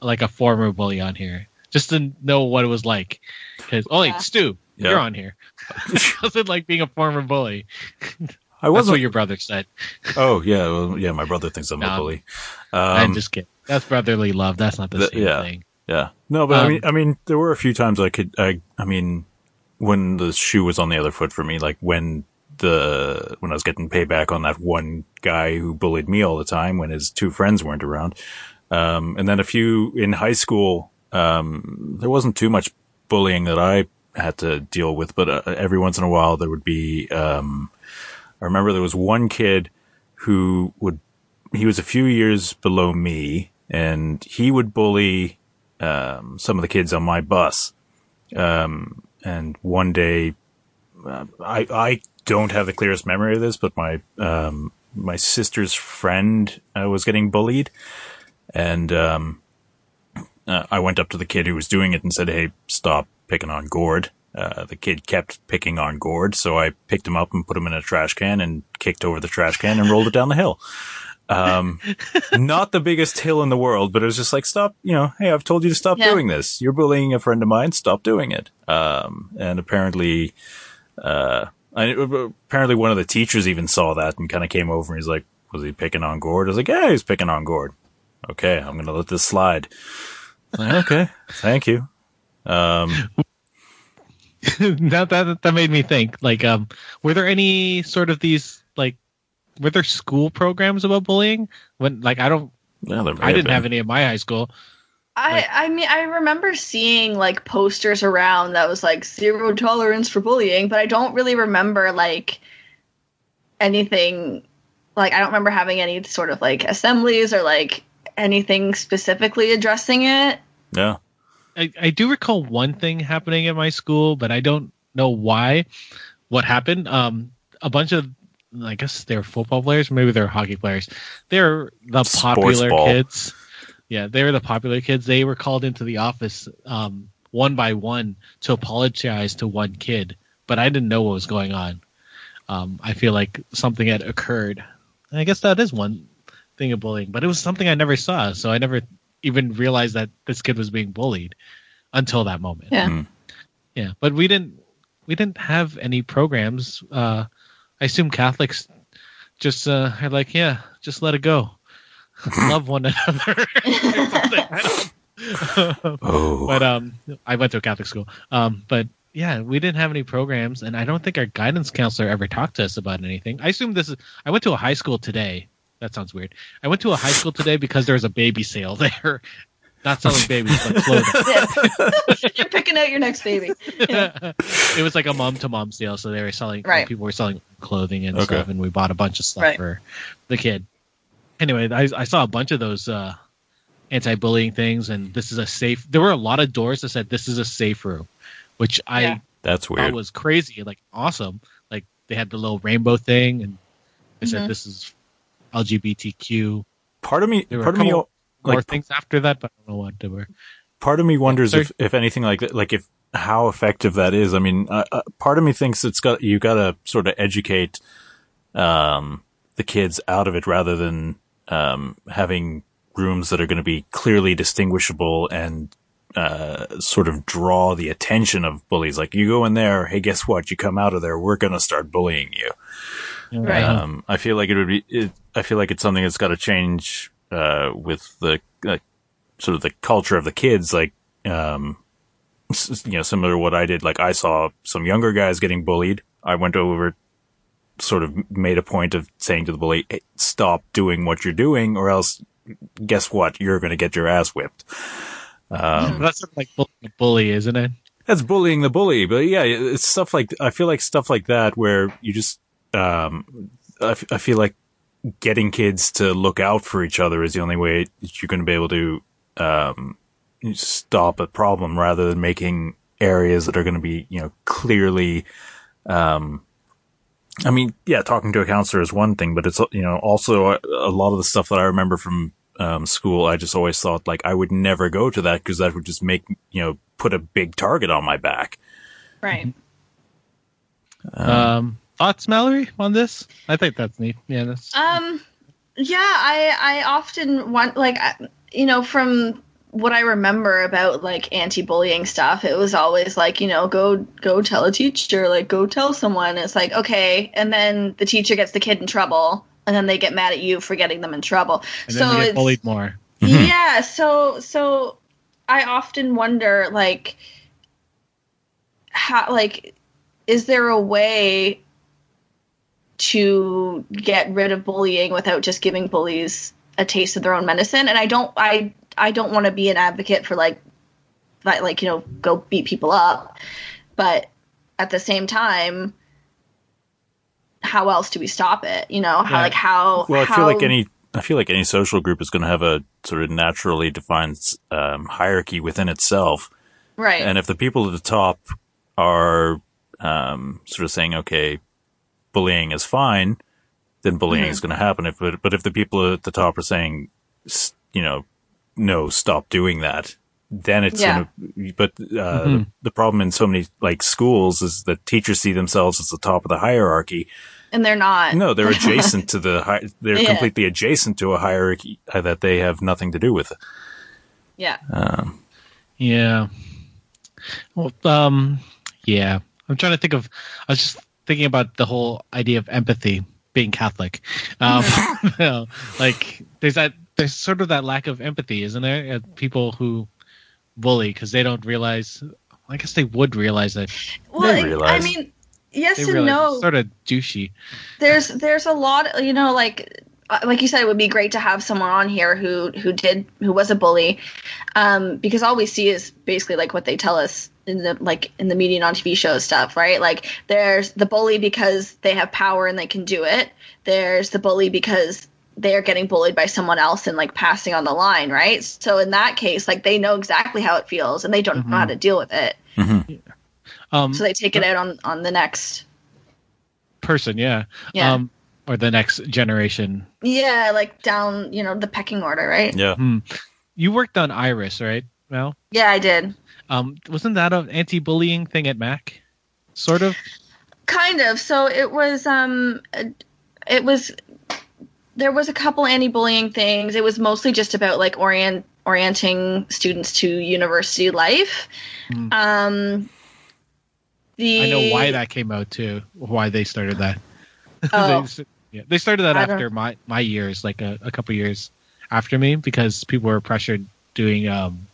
like a former bully, on here, just to know what it was like. Because oh, yeah. wait, Stu, yeah. you're on here. How's it like being a former bully? I wasn't. That's what your brother said. Oh yeah, well, yeah. My brother thinks I'm no, a bully. Um, I'm just kidding. That's brotherly love. That's not the, the same yeah, thing. Yeah. No, but um, I mean, I mean, there were a few times I could. I. I mean, when the shoe was on the other foot for me, like when. The when I was getting payback on that one guy who bullied me all the time when his two friends weren't around, um, and then a few in high school, um, there wasn't too much bullying that I had to deal with, but uh, every once in a while there would be. Um, I remember there was one kid who would he was a few years below me, and he would bully um, some of the kids on my bus, um, and one day uh, I I. don't have the clearest memory of this, but my, um, my sister's friend uh, was getting bullied. And, um, uh, I went up to the kid who was doing it and said, "Hey, stop picking on Gord." Uh, the kid kept picking on Gord. So I picked him up and put him in a trash can and kicked over the trash can and rolled it down the hill. Um, not the biggest hill in the world, but it was just like, stop, you know, hey, I've told you to stop yeah. doing this. You're bullying a friend of mine. Stop doing it. Um, and apparently, uh, I, apparently one of the teachers even saw that and kind of came over and he's like, "Was he picking on Gord?" I was like, "Yeah, he's picking on Gord." "Okay, I'm going to let this slide." Like, okay, thank you. Um, that, that, that made me think, like, um, were there any sort of these, like, were there school programs about bullying? When, like, I don't, yeah, there may I have didn't been. have any in my high school. I, like, I mean, I remember seeing, like, posters around that was, like, zero tolerance for bullying, but I don't really remember, like, anything, like, I don't remember having any sort of, like, assemblies or, like, anything specifically addressing it. Yeah. I, I do recall one thing happening at my school, but I don't know why, what happened. Um, a bunch of, I guess they're football players, maybe they're hockey players. They're the Sports popular ball. kids. Yeah, they were the popular kids. They were called into the office um, one by one to apologize to one kid, but I didn't know what was going on. Um, I feel like something had occurred. And I guess that is one thing of bullying, but it was something I never saw, so I never even realized that this kid was being bullied until that moment. Yeah, mm-hmm. yeah. But we didn't we didn't have any programs. Uh, I assume Catholics just uh, are like, yeah, just let it go. Love one another. oh. But um, I went to a Catholic school. Um, but yeah, we didn't have any programs, and I don't think our guidance counselor ever talked to us about anything. I assume this is. I went to a high school today. That sounds weird. I went to a high school today because there was a baby sale there, Not selling babies, but clothing. Yes. You're picking out your next baby. Yeah. It was like a mom to mom sale, so they were selling. Right. People were selling clothing and okay. stuff, and we bought a bunch of stuff right. for the kid. Anyway, I, I saw a bunch of those uh, anti-bullying things, and this is a safe. There were a lot of doors that said this is a safe room, which I yeah. that's weird. Thought was crazy, like awesome. Like they had the little rainbow thing, and they mm-hmm. said this is L G B T Q. Part of me, there part of me. More like, things after that, but I don't know what they were. Part of me wonders if, if anything like that, like if how effective that is. I mean, uh, uh, part of me thinks it's got you got to sort of educate um, the kids out of it rather than um, having rooms that are going to be clearly distinguishable and uh, sort of draw the attention of bullies. Like you go in there, hey, guess what? You come out of there, we're going to start bullying you. Right. Um, I feel like it would be. It, I feel like it's something that's got to change. Uh, with the uh, sort of the culture of the kids, like, um, you know, similar to what I did. Like, I saw some younger guys getting bullied. I went over, sort of made a point of saying to the bully, hey, stop doing what you're doing, or else, guess what? You're going to get your ass whipped. Um, that's sort of like bullying the bully, isn't it? That's bullying the bully. But yeah, it's stuff like, I feel like stuff like that where you just, um, I, f- I feel like, getting kids to look out for each other is the only way that you're going to be able to um, stop a problem, rather than making areas that are going to be, you know, clearly. Um, I mean, yeah, talking to a counselor is one thing, but it's, you know, also a, a lot of the stuff that I remember from um, school. I just always thought like I would never go to that because that would just make, you know, put a big target on my back. Right. Um. um. Thoughts, Mallory, on this? I think that's neat. Yeah, that's. Um, yeah, I I often want, like, you know, from what I remember about like anti-bullying stuff, it was always like, you know, go go tell a teacher, like go tell someone. It's like, okay, and then the teacher gets the kid in trouble, and then they get mad at you for getting them in trouble. And then so they get bullied more. Yeah, so so I often wonder like how like is there a way to get rid of bullying without just giving bullies a taste of their own medicine. And I don't, I, I don't want to be an advocate for like, that, like, you know, go beat people up, but at the same time, how else do we stop it? You know, how, yeah. like how, well, I how, feel like any, I feel like any social group is going to have a sort of naturally defined um, hierarchy within itself. Right. And if the people at the top are um, sort of saying, okay, bullying is fine, then bullying mm-hmm. is going to happen. If but, but if the people at the top are saying, you know, no, stop doing that, then it's yeah. gonna, but uh, mm-hmm. the problem in so many like schools is that teachers see themselves as the top of the hierarchy, and they're not. No, they're adjacent to the hi- they're yeah. completely adjacent to a hierarchy that they have nothing to do with. Yeah. Um, yeah. Well, um, yeah. I'm trying to think of. I was just. Thinking about the whole idea of empathy being Catholic, um, you know, like there's that there's sort of that lack of empathy, isn't there? People who bully because they don't realize. I guess they would realize that. Well, they realize. I mean, yes they and no. It's sort of douchey. There's there's a lot, you know, like like you said, it would be great to have someone on here who who did who was a bully, um, because all we see is basically like what they tell us. In the like in the media and on T V shows stuff, right? Like there's the bully because they have power and they can do it. There's the bully because they're getting bullied by someone else and like passing on the line, right? So in that case, like they know exactly how it feels and they don't mm-hmm. know how to deal with it. Mm-hmm. Um, so they take it out on, on the next person, yeah. yeah. Um or the next generation. Yeah, like down, you know, the pecking order, right? Yeah. Mm. You worked on Iris, right, Mel? Yeah, I did. Um, wasn't that an anti-bullying thing at Mac? Sort of? Kind of. So it was, um, it was, there was a couple anti-bullying things. It was mostly just about like orient, orienting students to university life. Mm. Um, the, I know why that came out too, why they started that. Oh. they, yeah, they started that I after my, my years, like a, a couple years after me, because people were pressured doing, um,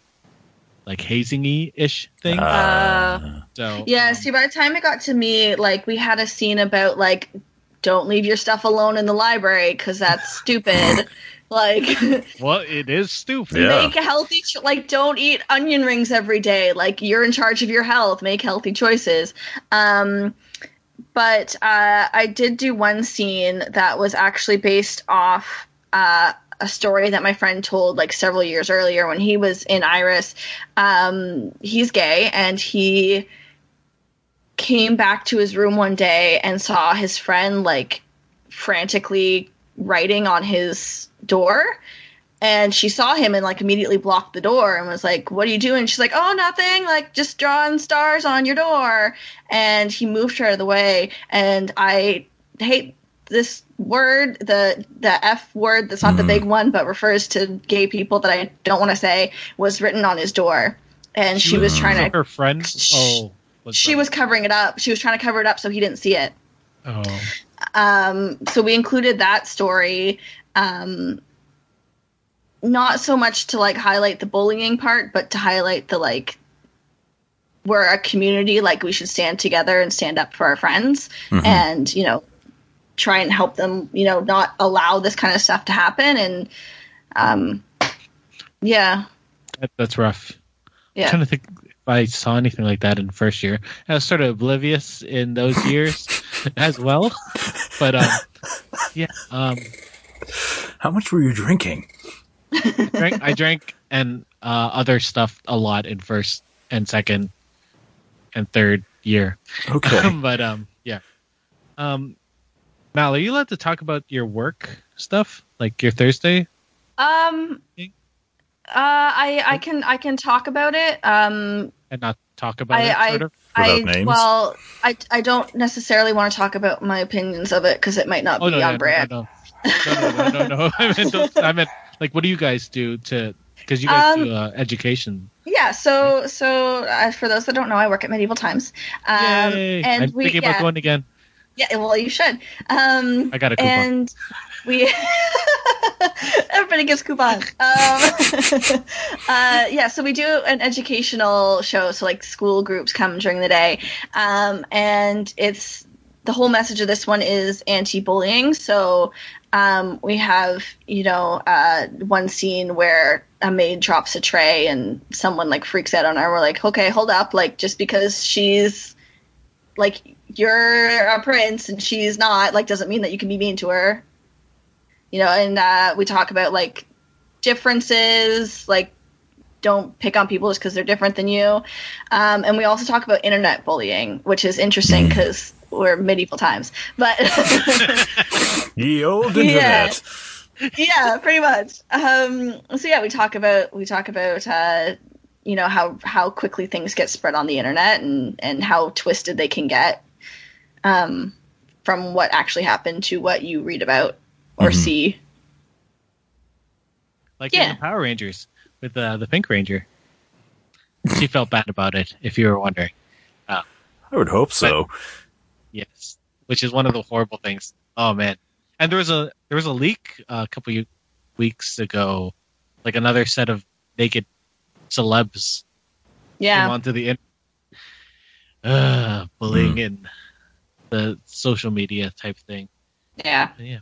like hazing-y ish thing. Uh, so yeah, see, by the time it got to me, like we had a scene about like, don't leave your stuff alone in the library because that's stupid. Like, well, it is stupid. Yeah. Make a healthy, cho- like, don't eat onion rings every day. Like, you're in charge of your health. Make healthy choices. Um, but uh, I did do one scene that was actually based off uh, a story that my friend told, like, several years earlier when he was in Iris. Um, he's gay, and he came back to his room one day and saw his friend, like, frantically writing on his door, and she saw him and, like, immediately blocked the door and was like, what are you doing? She's like, oh, nothing, like, just drawing stars on your door. And he moved her out of the way. And I hate this word, the the F word, that's not mm. the big one, but refers to gay people, that I don't want to say, was written on his door. And she, she was, was trying to, her friend, oh, she was covering it up. She was trying to cover it up so he didn't see it. Oh. Um, so we included that story, um, not so much to, like, highlight the bullying part, but to highlight the, like, we're a community, like, we should stand together and stand up for our friends, mm-hmm. and, you know, try and help them, you know, not allow this kind of stuff to happen. And, um, yeah. That, that's rough. Yeah. I'm trying to think if I saw anything like that in first year. I was sort of oblivious in those years as well. But, um, yeah. Um, How much were you drinking? I drank, I drank and uh, other stuff a lot in first and second and third year. Okay. But, um, yeah. Um, Mal, are you allowed to talk about your work stuff? Like your Thursday? Um, thing? uh, I, I can, I can talk about it. Um, and not talk about I, it, sort I, of? I, well, I, I don't necessarily want to talk about my opinions of it because it might not oh, be no, on no, brand. No, no, no, no, no, no. I meant, don't, I meant, like, what do you guys do to? Because you guys um, do uh, education. Yeah. So, so uh, for those that don't know, I work at Medieval Times. Um, Yay. And I'm we, thinking yeah. about going again. Yeah. Well, you should. Um, I got a coupon. And we. Everybody gets coupons. Um, uh, yeah, so we do an educational show, so, like, school groups come during the day, um, and it's the whole message of this one is anti-bullying. So um, we have, you know, uh, one scene where a maid drops a tray and someone, like, freaks out on her. We're like, okay, hold up, like, just because she's, like, you're a prince and she's not, like, doesn't mean that you can be mean to her. You know, and uh, we talk about, like, differences, like, don't pick on people just because they're different than you. Um, and we also talk about internet bullying, which is interesting because we're medieval times. But the old internet. Yeah, yeah, pretty much. Um, so, yeah, we talk about, we talk about uh, you know, how, how quickly things get spread on the internet and, and how twisted they can get um, from what actually happened to what you read about. Or mm-hmm. see, like yeah. in the Power Rangers with uh, the Pink Ranger, she felt bad about it. If you were wondering, uh, I would hope so. Yes, which is one of the horrible things. Oh man! And there was a there was a leak uh, a couple weeks ago, like another set of naked celebs yeah. came onto the internet, uh, bullying mm. in the social media type thing. Yeah. Yeah.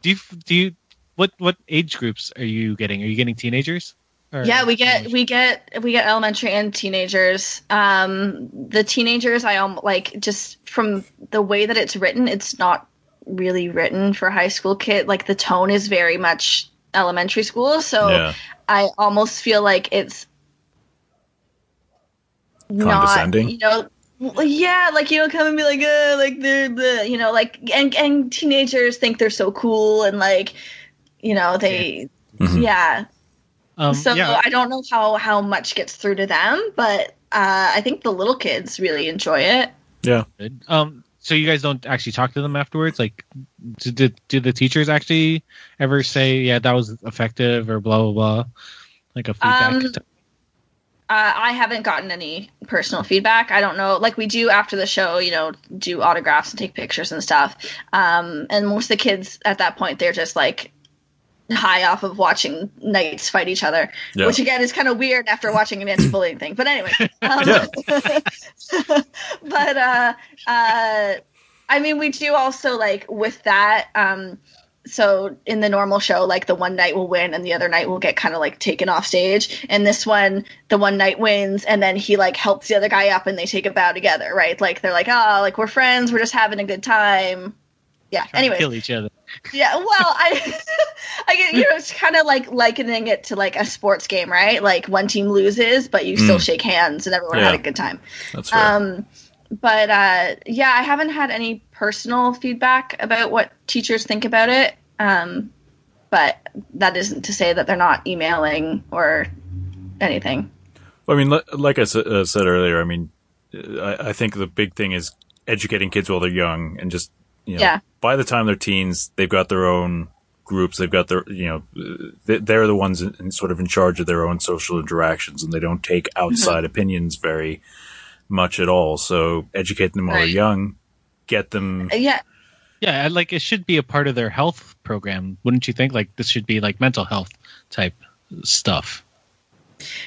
Do you, do you, what, what age groups are you getting? Are you getting teenagers? Or yeah, we get, teenagers? we get, we get elementary and teenagers. Um, the teenagers, I um, like, just from the way that it's written, it's not really written for high school kid. Like, the tone is very much elementary school. So yeah. I almost feel like it's condescending. Not, you know, yeah, like, you know, come and be like, uh, like, they're the, you know, like, and, and teenagers think they're so cool and, like, you know, they, mm-hmm. yeah. Um, so yeah. I don't know how, how much gets through to them, but uh, I think the little kids really enjoy it. Yeah. Um. So you guys don't actually talk to them afterwards? Like, do, do the teachers actually ever say, yeah, that was effective or blah, blah, blah? Like a feedback um, type? Uh, I haven't gotten any personal feedback. I don't know. Like, we do after the show, you know, do autographs and take pictures and stuff. Um, and most of the kids at that point, they're just, like, high off of watching knights fight each other, yeah. which, again, is kind of weird after watching an anti-bullying thing. But anyway. Um, but, uh, uh, I mean, we do also, like, with that, um, so in the normal show, like the one night will win and the other night will get kind of like taken off stage. And this one, the one night wins and then he like helps the other guy up and they take a bow together, right? Like they're like, oh, like we're friends. We're just having a good time. Yeah. Anyway, kill each other. Yeah. Well, I, I get, you know, it's kind of like likening it to like a sports game, right? Like one team loses, but you mm. still shake hands and everyone yeah. had a good time. That's right. Um, But, uh, yeah, I haven't had any personal feedback about what teachers think about it. Um, but that isn't to say that they're not emailing or anything. Well, I mean, like I uh, said earlier, I mean, I, I think the big thing is educating kids while they're young and just, you know, yeah. by the time they're teens, they've got their own groups. They've got their, you know, they're the ones in, in sort of in charge of their own social interactions and they don't take outside mm-hmm. opinions very much at all. So educate them while right. they're young, get them. Yeah. Yeah. Like it should be a part of their health program. Wouldn't you think? Like this should be like mental health type stuff.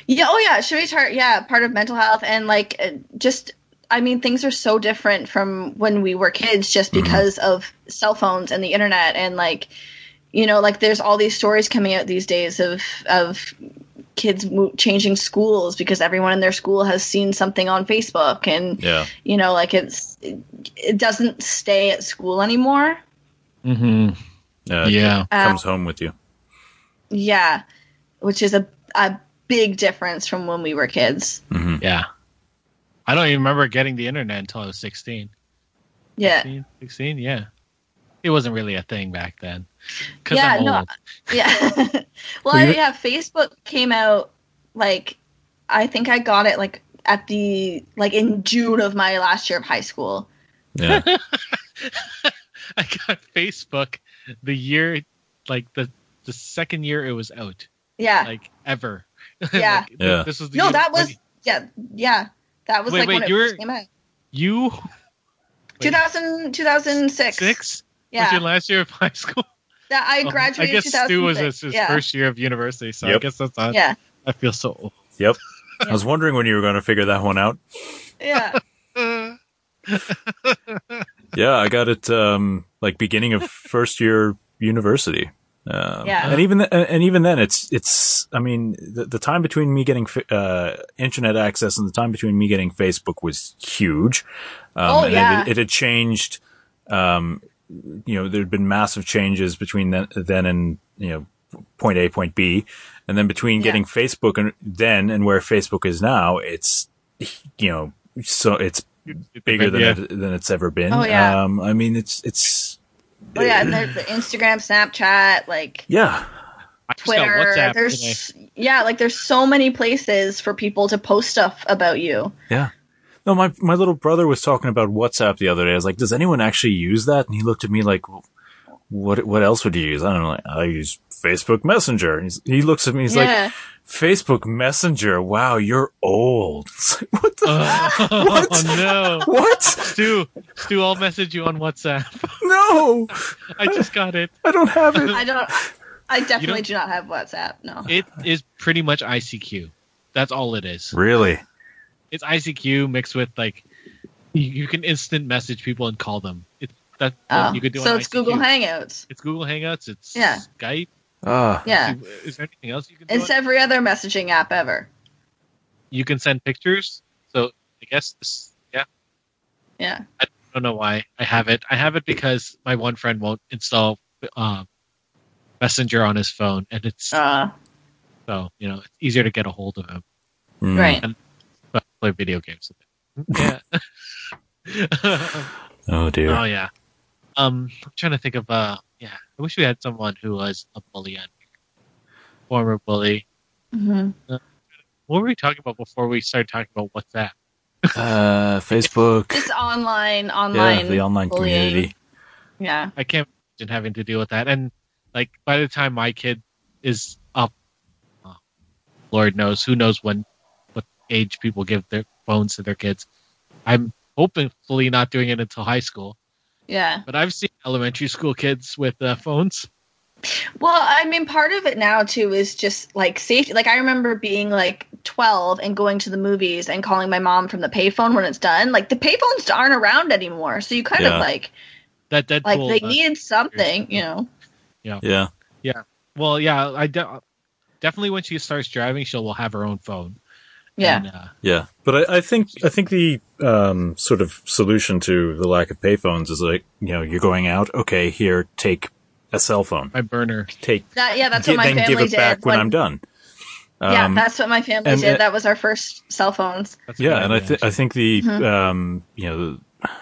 Yeah. Oh yeah. It should be tar- yeah. part of mental health. And like, just, I mean, things are so different from when we were kids just because mm-hmm. of cell phones and the internet. And like, you know, like there's all these stories coming out these days of, of, kids mo- changing schools because everyone in their school has seen something on Facebook and, yeah. you know, like it's, it, it doesn't stay at school anymore. Mm-hmm. Uh, yeah. It comes uh, home with you. Yeah. Which is a, a big difference from when we were kids. Mm-hmm. Yeah. I don't even remember getting the internet until I was sixteen. Yeah. sixteen, sixteen yeah. It wasn't really a thing back then. Yeah, I'm old. no, yeah. Well, I, yeah, Facebook came out like I think I got it like at the like in June of my last year of high school. Yeah, I got Facebook the year like the the second year it was out. Yeah, like ever. Yeah, like, yeah. This was the no, year that was when, yeah, yeah. That was wait, like wait, when you it were, came out. You wait, two thousand, two thousand six Six? Yeah, was your last year of high school. That I graduated. Oh, I guess Stu was his, his yeah. first year of university, so yep. I guess that's not. Yeah. I feel so old. Yep. Yeah. I was wondering when you were going to figure that one out. Yeah. Yeah, I got it um, like beginning of first year university. Um, yeah. And even th- and even then, it's it's. I mean, the, the time between me getting uh, internet access and the time between me getting Facebook was huge. Um, oh and yeah. It, it had changed. Um, you know, there'd been massive changes between then, then and, you know, point A, point B. And then between yeah. getting Facebook and then and where Facebook is now, it's, you know, so it's bigger than yeah. it, than it's ever been. Oh, yeah. Um, I mean, it's, it's. Oh, yeah. And there's the Instagram, Snapchat, like. Yeah. Twitter. There's, yeah. Like there's so many places for people to post stuff about you. Yeah. No, my my little brother was talking about WhatsApp the other day. I was like, "Does anyone actually use that?" And he looked at me like, well, "What what else would you use?" I don't know. Like, I use Facebook Messenger. And he's, he looks at me. He's yeah. like, "Facebook Messenger. Wow, you're old." It's like, what? The, uh, what? Oh, no. What? Stu, Stu, I'll message you on WhatsApp. No, I just got it. I don't have it. I don't. I definitely don't, do not have WhatsApp. No, it is pretty much I C Q. That's all it is. Really. It's I C Q mixed with like you, you can instant message people and call them. It's that oh, you could do. So on it's I C Q. Google Hangouts. It's Google Hangouts. It's yeah. Skype. Uh, yeah. Is there anything else you can? It's do every on? Other messaging app ever. You can send pictures. So I guess this, yeah. Yeah. I don't know why I have it. I have it because my one friend won't install um, Messenger on his phone, and it's uh, so you know it's easier to get a hold of him. Right. And, play video games a bit. Yeah. Oh dear. Oh yeah. Um, I'm trying to think of uh, yeah. I wish we had someone who was a bully, and former bully. Mm-hmm. Uh, what were we talking about before we started talking about WhatsApp? uh, Facebook. This online, online, yeah, the online bullying. Community. Yeah. I can't imagine having to deal with that. And like by the time my kid is up, oh, Lord knows who knows when. Age people give their phones to their kids. I'm hopefully not doing it until high school. Yeah. But I've seen elementary school kids with uh, phones. Well, I mean, part of it now, too, is just, like, safety. Like, I remember being, like, twelve and going to the movies and calling my mom from the payphone when it's done. Like, the payphones aren't around anymore. So you kind yeah. of, like, that Deadpool, like they uh, need something, you know. Yeah. Yeah. Yeah. Well, yeah. I de- definitely when she starts driving, she will have her own phone. Yeah. And, uh, yeah. But I, I think I think the um, sort of solution to the lack of payphones is like, you know, you're going out. Okay, here, take a cell phone. My burner. Take. That, yeah, that's get, what my family did. Then give it did. back when, when I'm done. Um, yeah, that's what my family and, did. Uh, that was our first cell phones. Yeah, and I, th- I think the, mm-hmm. um, you know,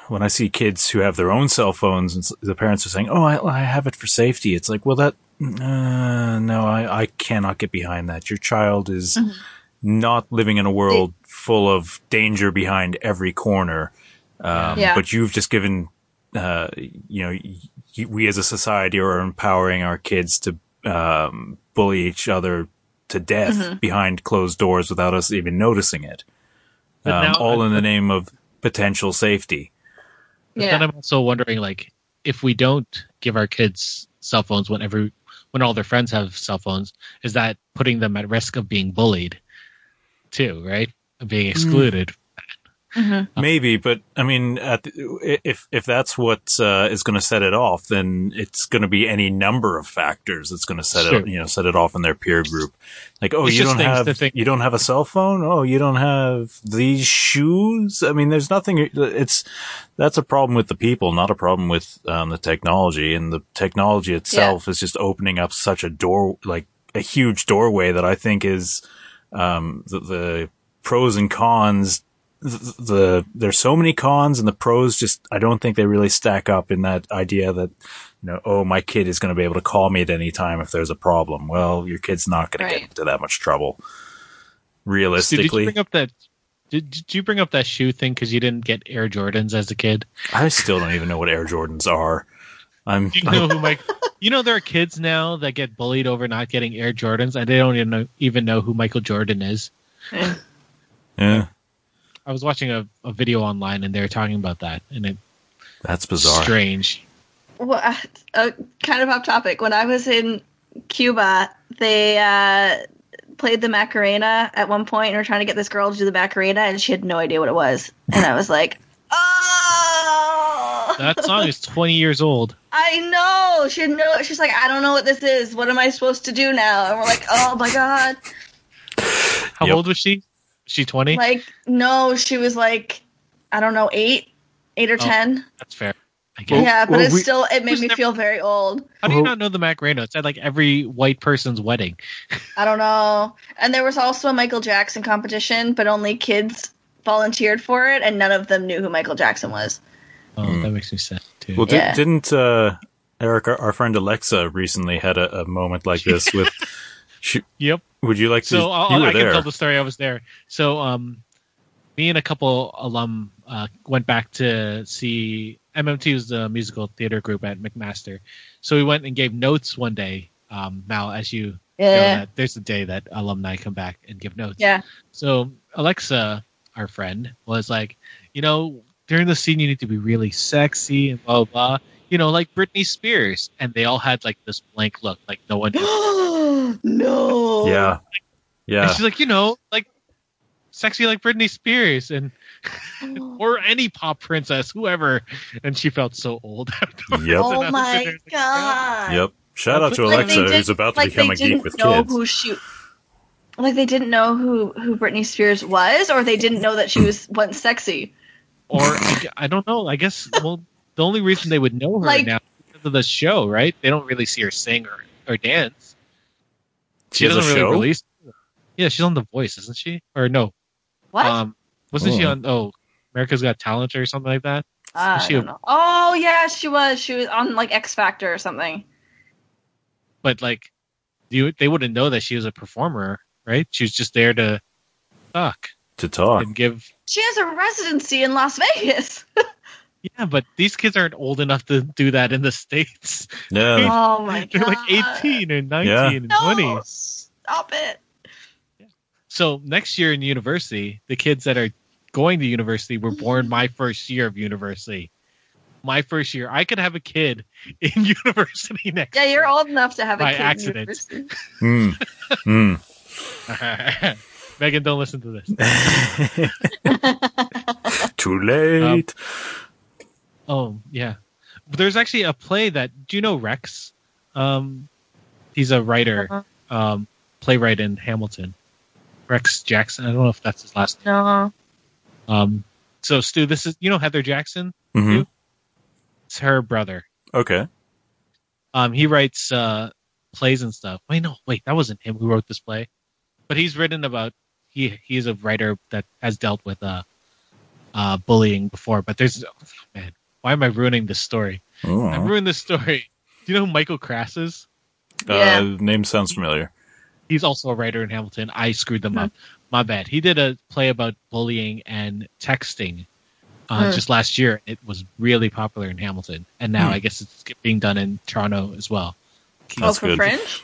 when I see kids who have their own cell phones and the parents are saying, oh, I, I have it for safety. It's like, well, that, uh, no, I, I cannot get behind that. Your child is mm-hmm. not living in a world full of danger behind every corner. Um, yeah. But you've just given, uh, you know, we as a society are empowering our kids to um, bully each other to death mm-hmm. behind closed doors without us even noticing it. Um, now, all in the name of potential safety. But yeah. Then I'm also wondering, like, if we don't give our kids cell phones when every, when all their friends have cell phones, is that putting them at risk of being bullied too, right? Of being excluded. Mm-hmm. Um, Maybe, but I mean, at the, if, if that's what uh, is going to set it off, then it's going to be any number of factors that's going to set sure. it, you know, set it off in their peer group. Like, oh, it's you don't have, you don't have a cell phone. Oh, you don't have these shoes. I mean, there's nothing. It's, that's a problem with the people, not a problem with um, the technology. And the technology itself yeah. is just opening up such a door, like a huge doorway that I think is um, the, the pros and cons. The, the there's so many cons and the pros just I don't think they really stack up in that idea that, you know, oh, my kid is going to be able to call me at any time if there's a problem. Well, your kid's not going right. to get into that much trouble. Realistically, did you bring up that did, did you bring up that shoe thing because you didn't get Air Jordans as a kid? I still don't even know what Air Jordans are. I'm you know I'm, who Mike, you know there are kids now that get bullied over not getting Air Jordans and they don't even know, even know who Michael Jordan is. Yeah. yeah. I was watching a, a video online and they were talking about that, and it that's bizarre. Strange. Well, uh, uh, kind of off topic. When I was in Cuba, they uh, played the Macarena at one point, and were trying to get this girl to do the Macarena, and she had no idea what it was. And I was like, "Oh!" That song is twenty years old. I know. She had no. She's like, "I don't know what this is. What am I supposed to do now?" And we're like, "Oh my god!" How yep. old was she? She twenty? Like, no, she was like, I don't know, eight, eight or oh, ten. That's fair. I guess. Yeah, but well, it's we, still, it made me never, feel very old. How do you not know the Macarena? It's at like every white person's wedding. I don't know. And there was also a Michael Jackson competition, but only kids volunteered for it, and none of them knew who Michael Jackson was. Oh, mm. That makes me sad too. Well, yeah. did, didn't uh, Eric, our, our friend Alexa, recently had a, a moment like this with. She, yep. Would you like to? So I'll, I there. can tell the story. I was there. So um, me and a couple alum uh, went back to see M M T was the musical theater group at McMaster. So we went and gave notes one day. Um, Mal, as you yeah. know, that there's a day that alumni come back and give notes. Yeah. So Alexa, our friend, was like, you know, during the scene you need to be really sexy and blah blah. You know, like Britney Spears, and they all had like this blank look, like no one. No. Yeah. Yeah. And she's like, you know, like sexy like Britney Spears and or any pop princess, whoever. And she felt so old afterwards. Yep. Oh my like, god. Yep. Shout out to like Alexa, who's about to like become a geek with know kids. Who she, like they didn't know who who Britney Spears was, or they didn't know that she was once sexy. Or I, I don't know. I guess well, the only reason they would know her like, now is because of the show, right? They don't really see her sing or, or dance. She, she doesn't really show? release. Yeah, she's on The Voice, isn't she? Or no? What? Um, wasn't oh. she on? Oh, America's Got Talent or something like that. Uh, she I don't a, know. Oh yeah, she was. She was on like X Factor or something. But like, you they wouldn't know that she was a performer, right? She was just there to talk, to talk and give. She has a residency in Las Vegas. Yeah, but these kids aren't old enough to do that in the States. No. Oh my god. They're like eighteen or nineteen yeah. and no, twenty. Stop it. Yeah. So next year in university, the kids that are going to university were born my first year of university. My first year. I could have a kid in university next year. Yeah, you're year old enough to have a by kid accident. In university. Mm. Mm. Megan, don't listen to this. Too late. Um, Oh, yeah. There's actually a play that... Do you know Rex? Um, he's a writer, um, playwright in Hamilton. Rex Jackson. I don't know if that's his last name. No. Um, so, Stu, this is, you know, Heather Jackson? Mm-hmm. It's her brother. Okay. Um, he writes uh, plays and stuff. Wait, no, wait, that wasn't him who wrote this play. But he's written about, he he is a writer that has dealt with uh, uh, bullying before. But there's, oh, man, why am I ruining this story? Ooh. I ruined this story. Do you know who Michael Crass is? Uh, yeah. Name sounds familiar. He's also a writer in Hamilton. I screwed them mm-hmm. up. My bad. He did a play about bullying and texting uh, mm. just last year. It was really popular in Hamilton. And now mm. I guess it's being done in Toronto as well. That's oh, for good. Fringe?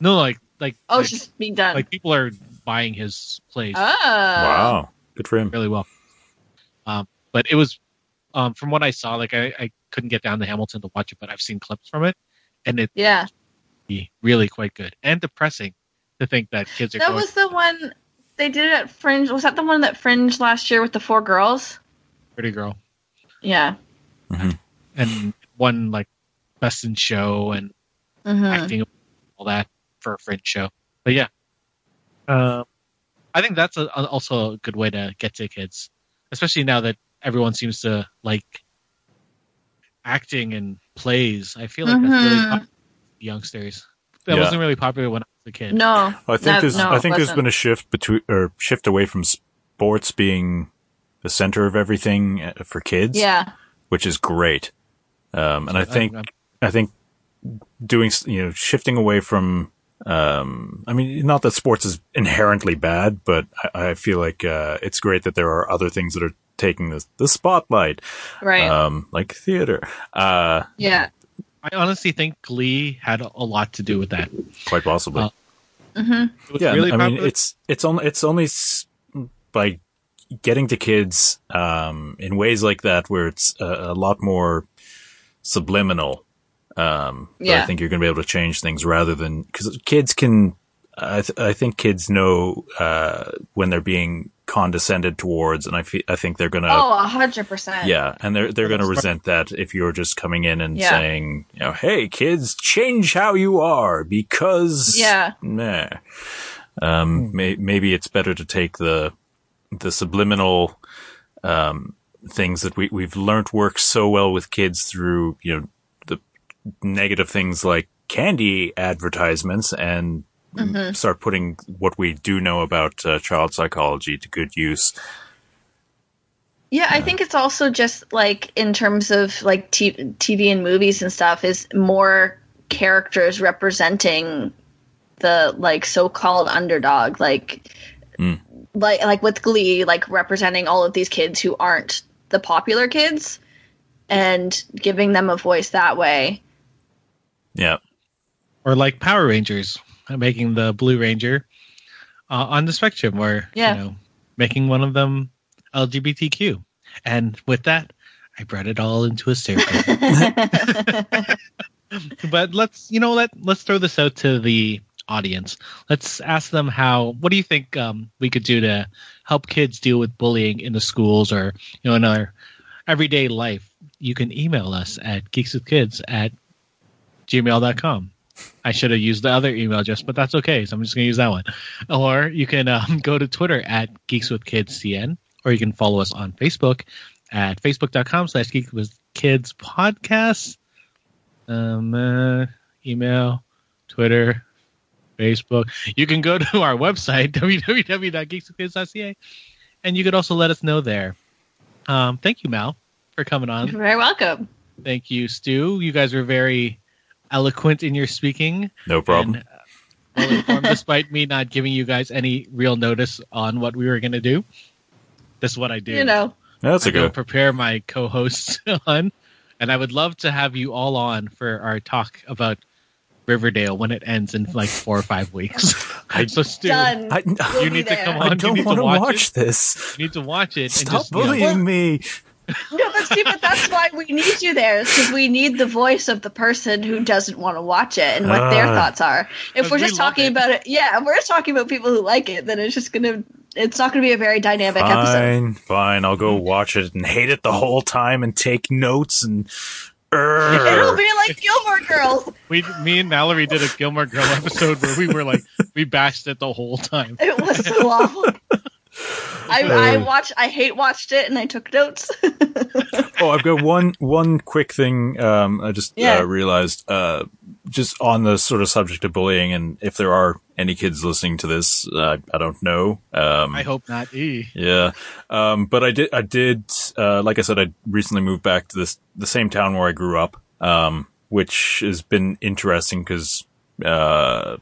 No, like... like oh, like, it's just being done. Like, people are buying his plays. Oh. Wow. Good for him. Really well. Um, but it was... Um, from what I saw, like, I, I couldn't get down to Hamilton to watch it, but I've seen clips from it. And it's yeah. really quite good. And depressing to think that kids are That going was the one... They did it at Fringe. Was that the one that Fringe last year with the four girls? Pretty Girl. Yeah. Mm-hmm. And won like Best in Show and mm-hmm. acting, all that for a Fringe show. But yeah, uh, I think that's a, a, also a good way to get to kids, especially now that everyone seems to like acting and plays. I feel like mm-hmm. that's really popular with youngsters. That yeah. wasn't really popular when I was a kid. No, I think that, there's. No, I think there's been a shift between or shift away from sports being the center of everything for kids. Yeah, which is great. Um, and I think I think doing you know shifting away from. Um, I mean, not that sports is inherently bad, but I, I feel like uh, it's great that there are other things that are taking the the spotlight, right? Um, like theater. Uh, yeah. I honestly think Glee had a lot to do with that. Quite possibly. Uh, mm-hmm. Yeah, really I popular. mean, it's it's only it's only by getting to kids um, in ways like that where it's a, a lot more subliminal. Um, yeah. I think you're going to be able to change things rather than because kids can. I th- I think kids know uh, when they're being condescended towards, and I fe- I think they're gonna oh a hundred percent yeah, and they're they're gonna resent that if you're just coming in and yeah. saying you know hey kids change how you are because yeah nah. um may- maybe it's better to take the the subliminal um things that we we've learned work so well with kids through you know the negative things like candy advertisements and. Mm-hmm. Start putting what we do know about uh, child psychology to good use. Yeah, I uh, think it's also just like in terms of like t- TV and movies and stuff is more characters representing the like so-called underdog, like mm. like like with Glee, like representing all of these kids who aren't the popular kids and giving them a voice that way. Yeah, or like Power Rangers. Making the Blue Ranger uh, on the spectrum, or yeah. you know, making one of them L G B T Q, and with that, I brought it all into a circle. But let's, you know, let let's throw this out to the audience. Let's ask them how. What do you think um, we could do to help kids deal with bullying in the schools, or you know, in our everyday life? You can email us at geeks with kids at gmail dot com. I should have used the other email address, but that's okay. So I'm just going to use that one. Or you can um, go to Twitter at Geeks with Kids C N, or you can follow us on Facebook at facebook dot com slash Geeks with Kids Podcast. Um, uh, email, Twitter, Facebook. You can go to our website, w w w dot geeks with kids dot c a, and you could also let us know there. Um, thank you, Mal, for coming on. You're very welcome. Thank you, Stu. You guys were very... eloquent in your speaking. No problem. And, uh, well informed, despite me not giving you guys any real notice on what we were going to do. That's what I do. You know. That's I a good. prepare my co-hosts on. And I would love to have you all on for our talk about Riverdale when it ends in like four or five weeks. So Stu, Done. I, we'll you need there. to come on. I don't want to watch, watch this. You need to watch it. Stop and just, bullying you know, me. No, but see, but that's why we need you there, because we need the voice of the person who doesn't want to watch it and what uh, their thoughts are. If we're just we talking it. about it, yeah, if we're just talking about people who like it, then it's just gonna, it's not gonna be a very dynamic fine, episode. Fine, fine, I'll go watch it and hate it the whole time and take notes and It'll be like Gilmore Girls. We, me and Mallory did a Gilmore Girl episode where we were like, we bashed it the whole time. It was so awful. I, I watched, I hate watched it, and I took notes. Oh, I've got one one quick thing. Um, I just yeah. uh, realized, uh, just on the sort of subject of bullying, and if there are any kids listening to this, uh, I don't know. Um, I hope not. E. Yeah, um, but I did. I did. Uh, like I said, I recently moved back to this the same town where I grew up, um, which has been interesting because. Uh,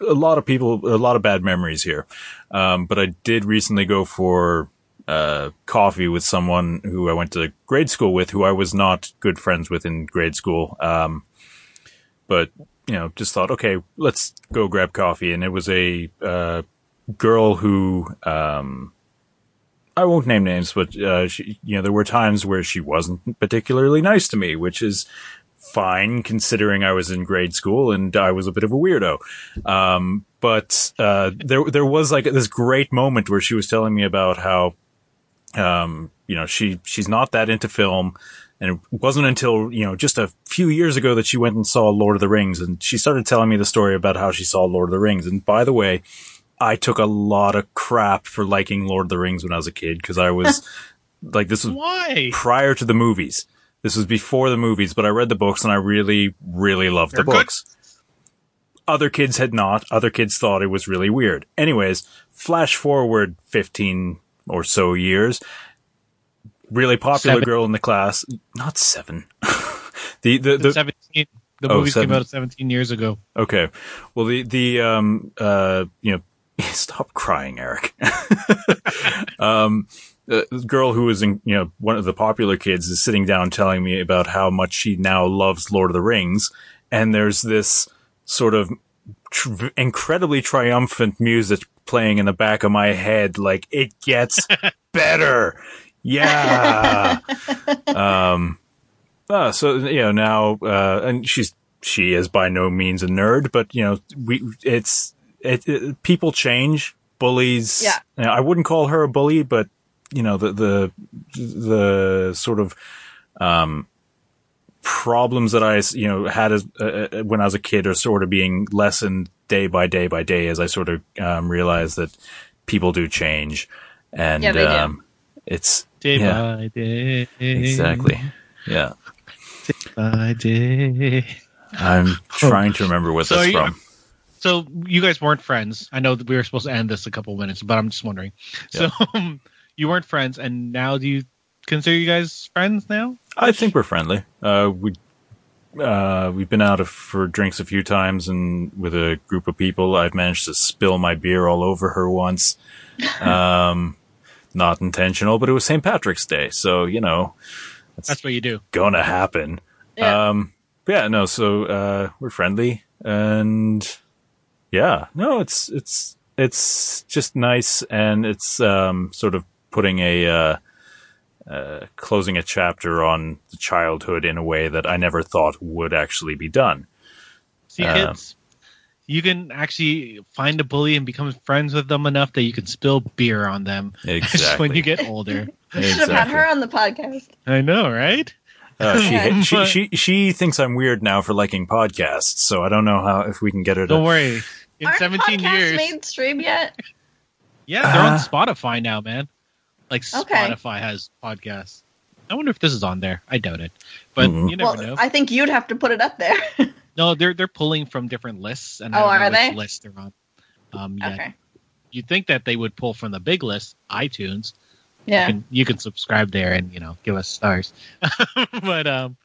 A lot of people, a lot of bad memories here. Um, but I did recently go for uh, coffee with someone who I went to grade school with, who I was not good friends with in grade school. Um, but, you know, just thought, okay, let's go grab coffee. And it was a uh, girl who, um, I won't name names, but, uh, she, you know, there were times where she wasn't particularly nice to me, which is fine, considering I was in grade school and I was a bit of a weirdo. Um, but, uh, there, there was like this great moment where she was telling me about how, um, you know, she, she's not that into film. And it wasn't until, you know, just a few years ago that she went and saw Lord of the Rings. And she started telling me the story about how she saw Lord of the Rings. And by the way, I took a lot of crap for liking Lord of the Rings when I was a kid. Cause I was like, this was Why? prior to the movies. This was before the movies, but I read the books and I really, really loved They're the books. Good. Other kids had not. Other kids thought it was really weird. Anyways, flash forward fifteen or so years. Really popular seven. girl in the class. Not seven. the the, the, seventeen, the oh, movies seven. came out seventeen years ago. Okay. Well, the, the um, uh, you know, stop crying, Eric. um, The girl who was, in, you know, one of the popular kids is sitting down telling me about how much she now loves Lord of the Rings. And there's this sort of tr- incredibly triumphant music playing in the back of my head. Like, it gets better. Yeah. um, uh, so, you know, now, uh, and she's, she is by no means a nerd, but, you know, we, it's, it, it people change. Bullies. Yeah. You know, I wouldn't call her a bully, but, you know, the, the, the sort of, um, problems that I, you know, had as, uh, when I was a kid are sort of being lessened day by day by day as I sort of, um, realize that people do change. And, yeah, they um, do. it's day yeah, by day. Exactly. Yeah. Day by day. I'm trying to remember what that's so from. You- so you guys weren't friends. I know that we were supposed to end this a couple of minutes, but I'm just wondering. Yeah. So, um, you weren't friends, and now do you consider you guys friends now? I think we're friendly. Uh, we, uh, we've been out of, for drinks a few times, and with a group of people, I've managed to spill my beer all over her once. Um, not intentional, but it was Saint Patrick's Day, so, you know. That's, that's what you do. Gonna happen. Yeah. Um, yeah, no, so, uh, we're friendly, and yeah, no, it's, it's, it's just nice, and it's, um, sort of, putting a uh, uh, closing a chapter on the childhood in a way that I never thought would actually be done. See, uh, kids, you can actually find a bully and become friends with them enough that you can spill beer on them. Exactly. When you get older. You should have had her on the podcast. I know, right? Uh, she, yeah. she she she thinks I'm weird now for liking podcasts, so I don't know how if we can get her. To... Don't worry. In Aren't seventeen podcasts years, mainstream yet? Yeah, they're uh, on Spotify now, man. Like, okay. Spotify has podcasts. I wonder if this is on there. I doubt it. But mm-hmm. you never well, know. I think you'd have to put it up there. No, they're they're pulling from different lists. And oh, I don't know are which they? List they're on. Um, yeah. Okay. You'd think that they would pull from the big list, iTunes. Yeah. You can, you can subscribe there and, you know, give us stars. But, um,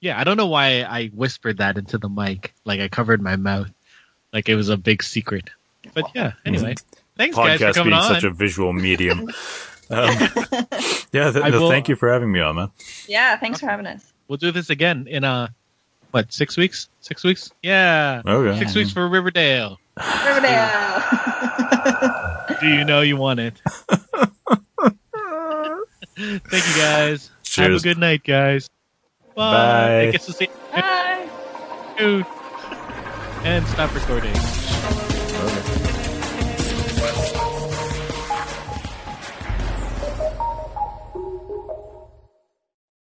yeah, I don't know why I whispered that into the mic. Like, I covered my mouth. Like, it was a big secret. But, yeah, anyway. Mm-hmm. Thanks, Podcast guys, for coming being on. Such a visual medium. Um, yeah, th- will, thank you for having me on, man. Yeah, thanks for having us. We'll do this again in, uh, what, six weeks? Six weeks? Yeah. Okay. Six weeks for Riverdale. Riverdale. Do you know you want it? Thank you, guys. Cheers. Have a good night, guys. Bye. Bye. I guess we'll see you. Bye. And stop recording. Okay.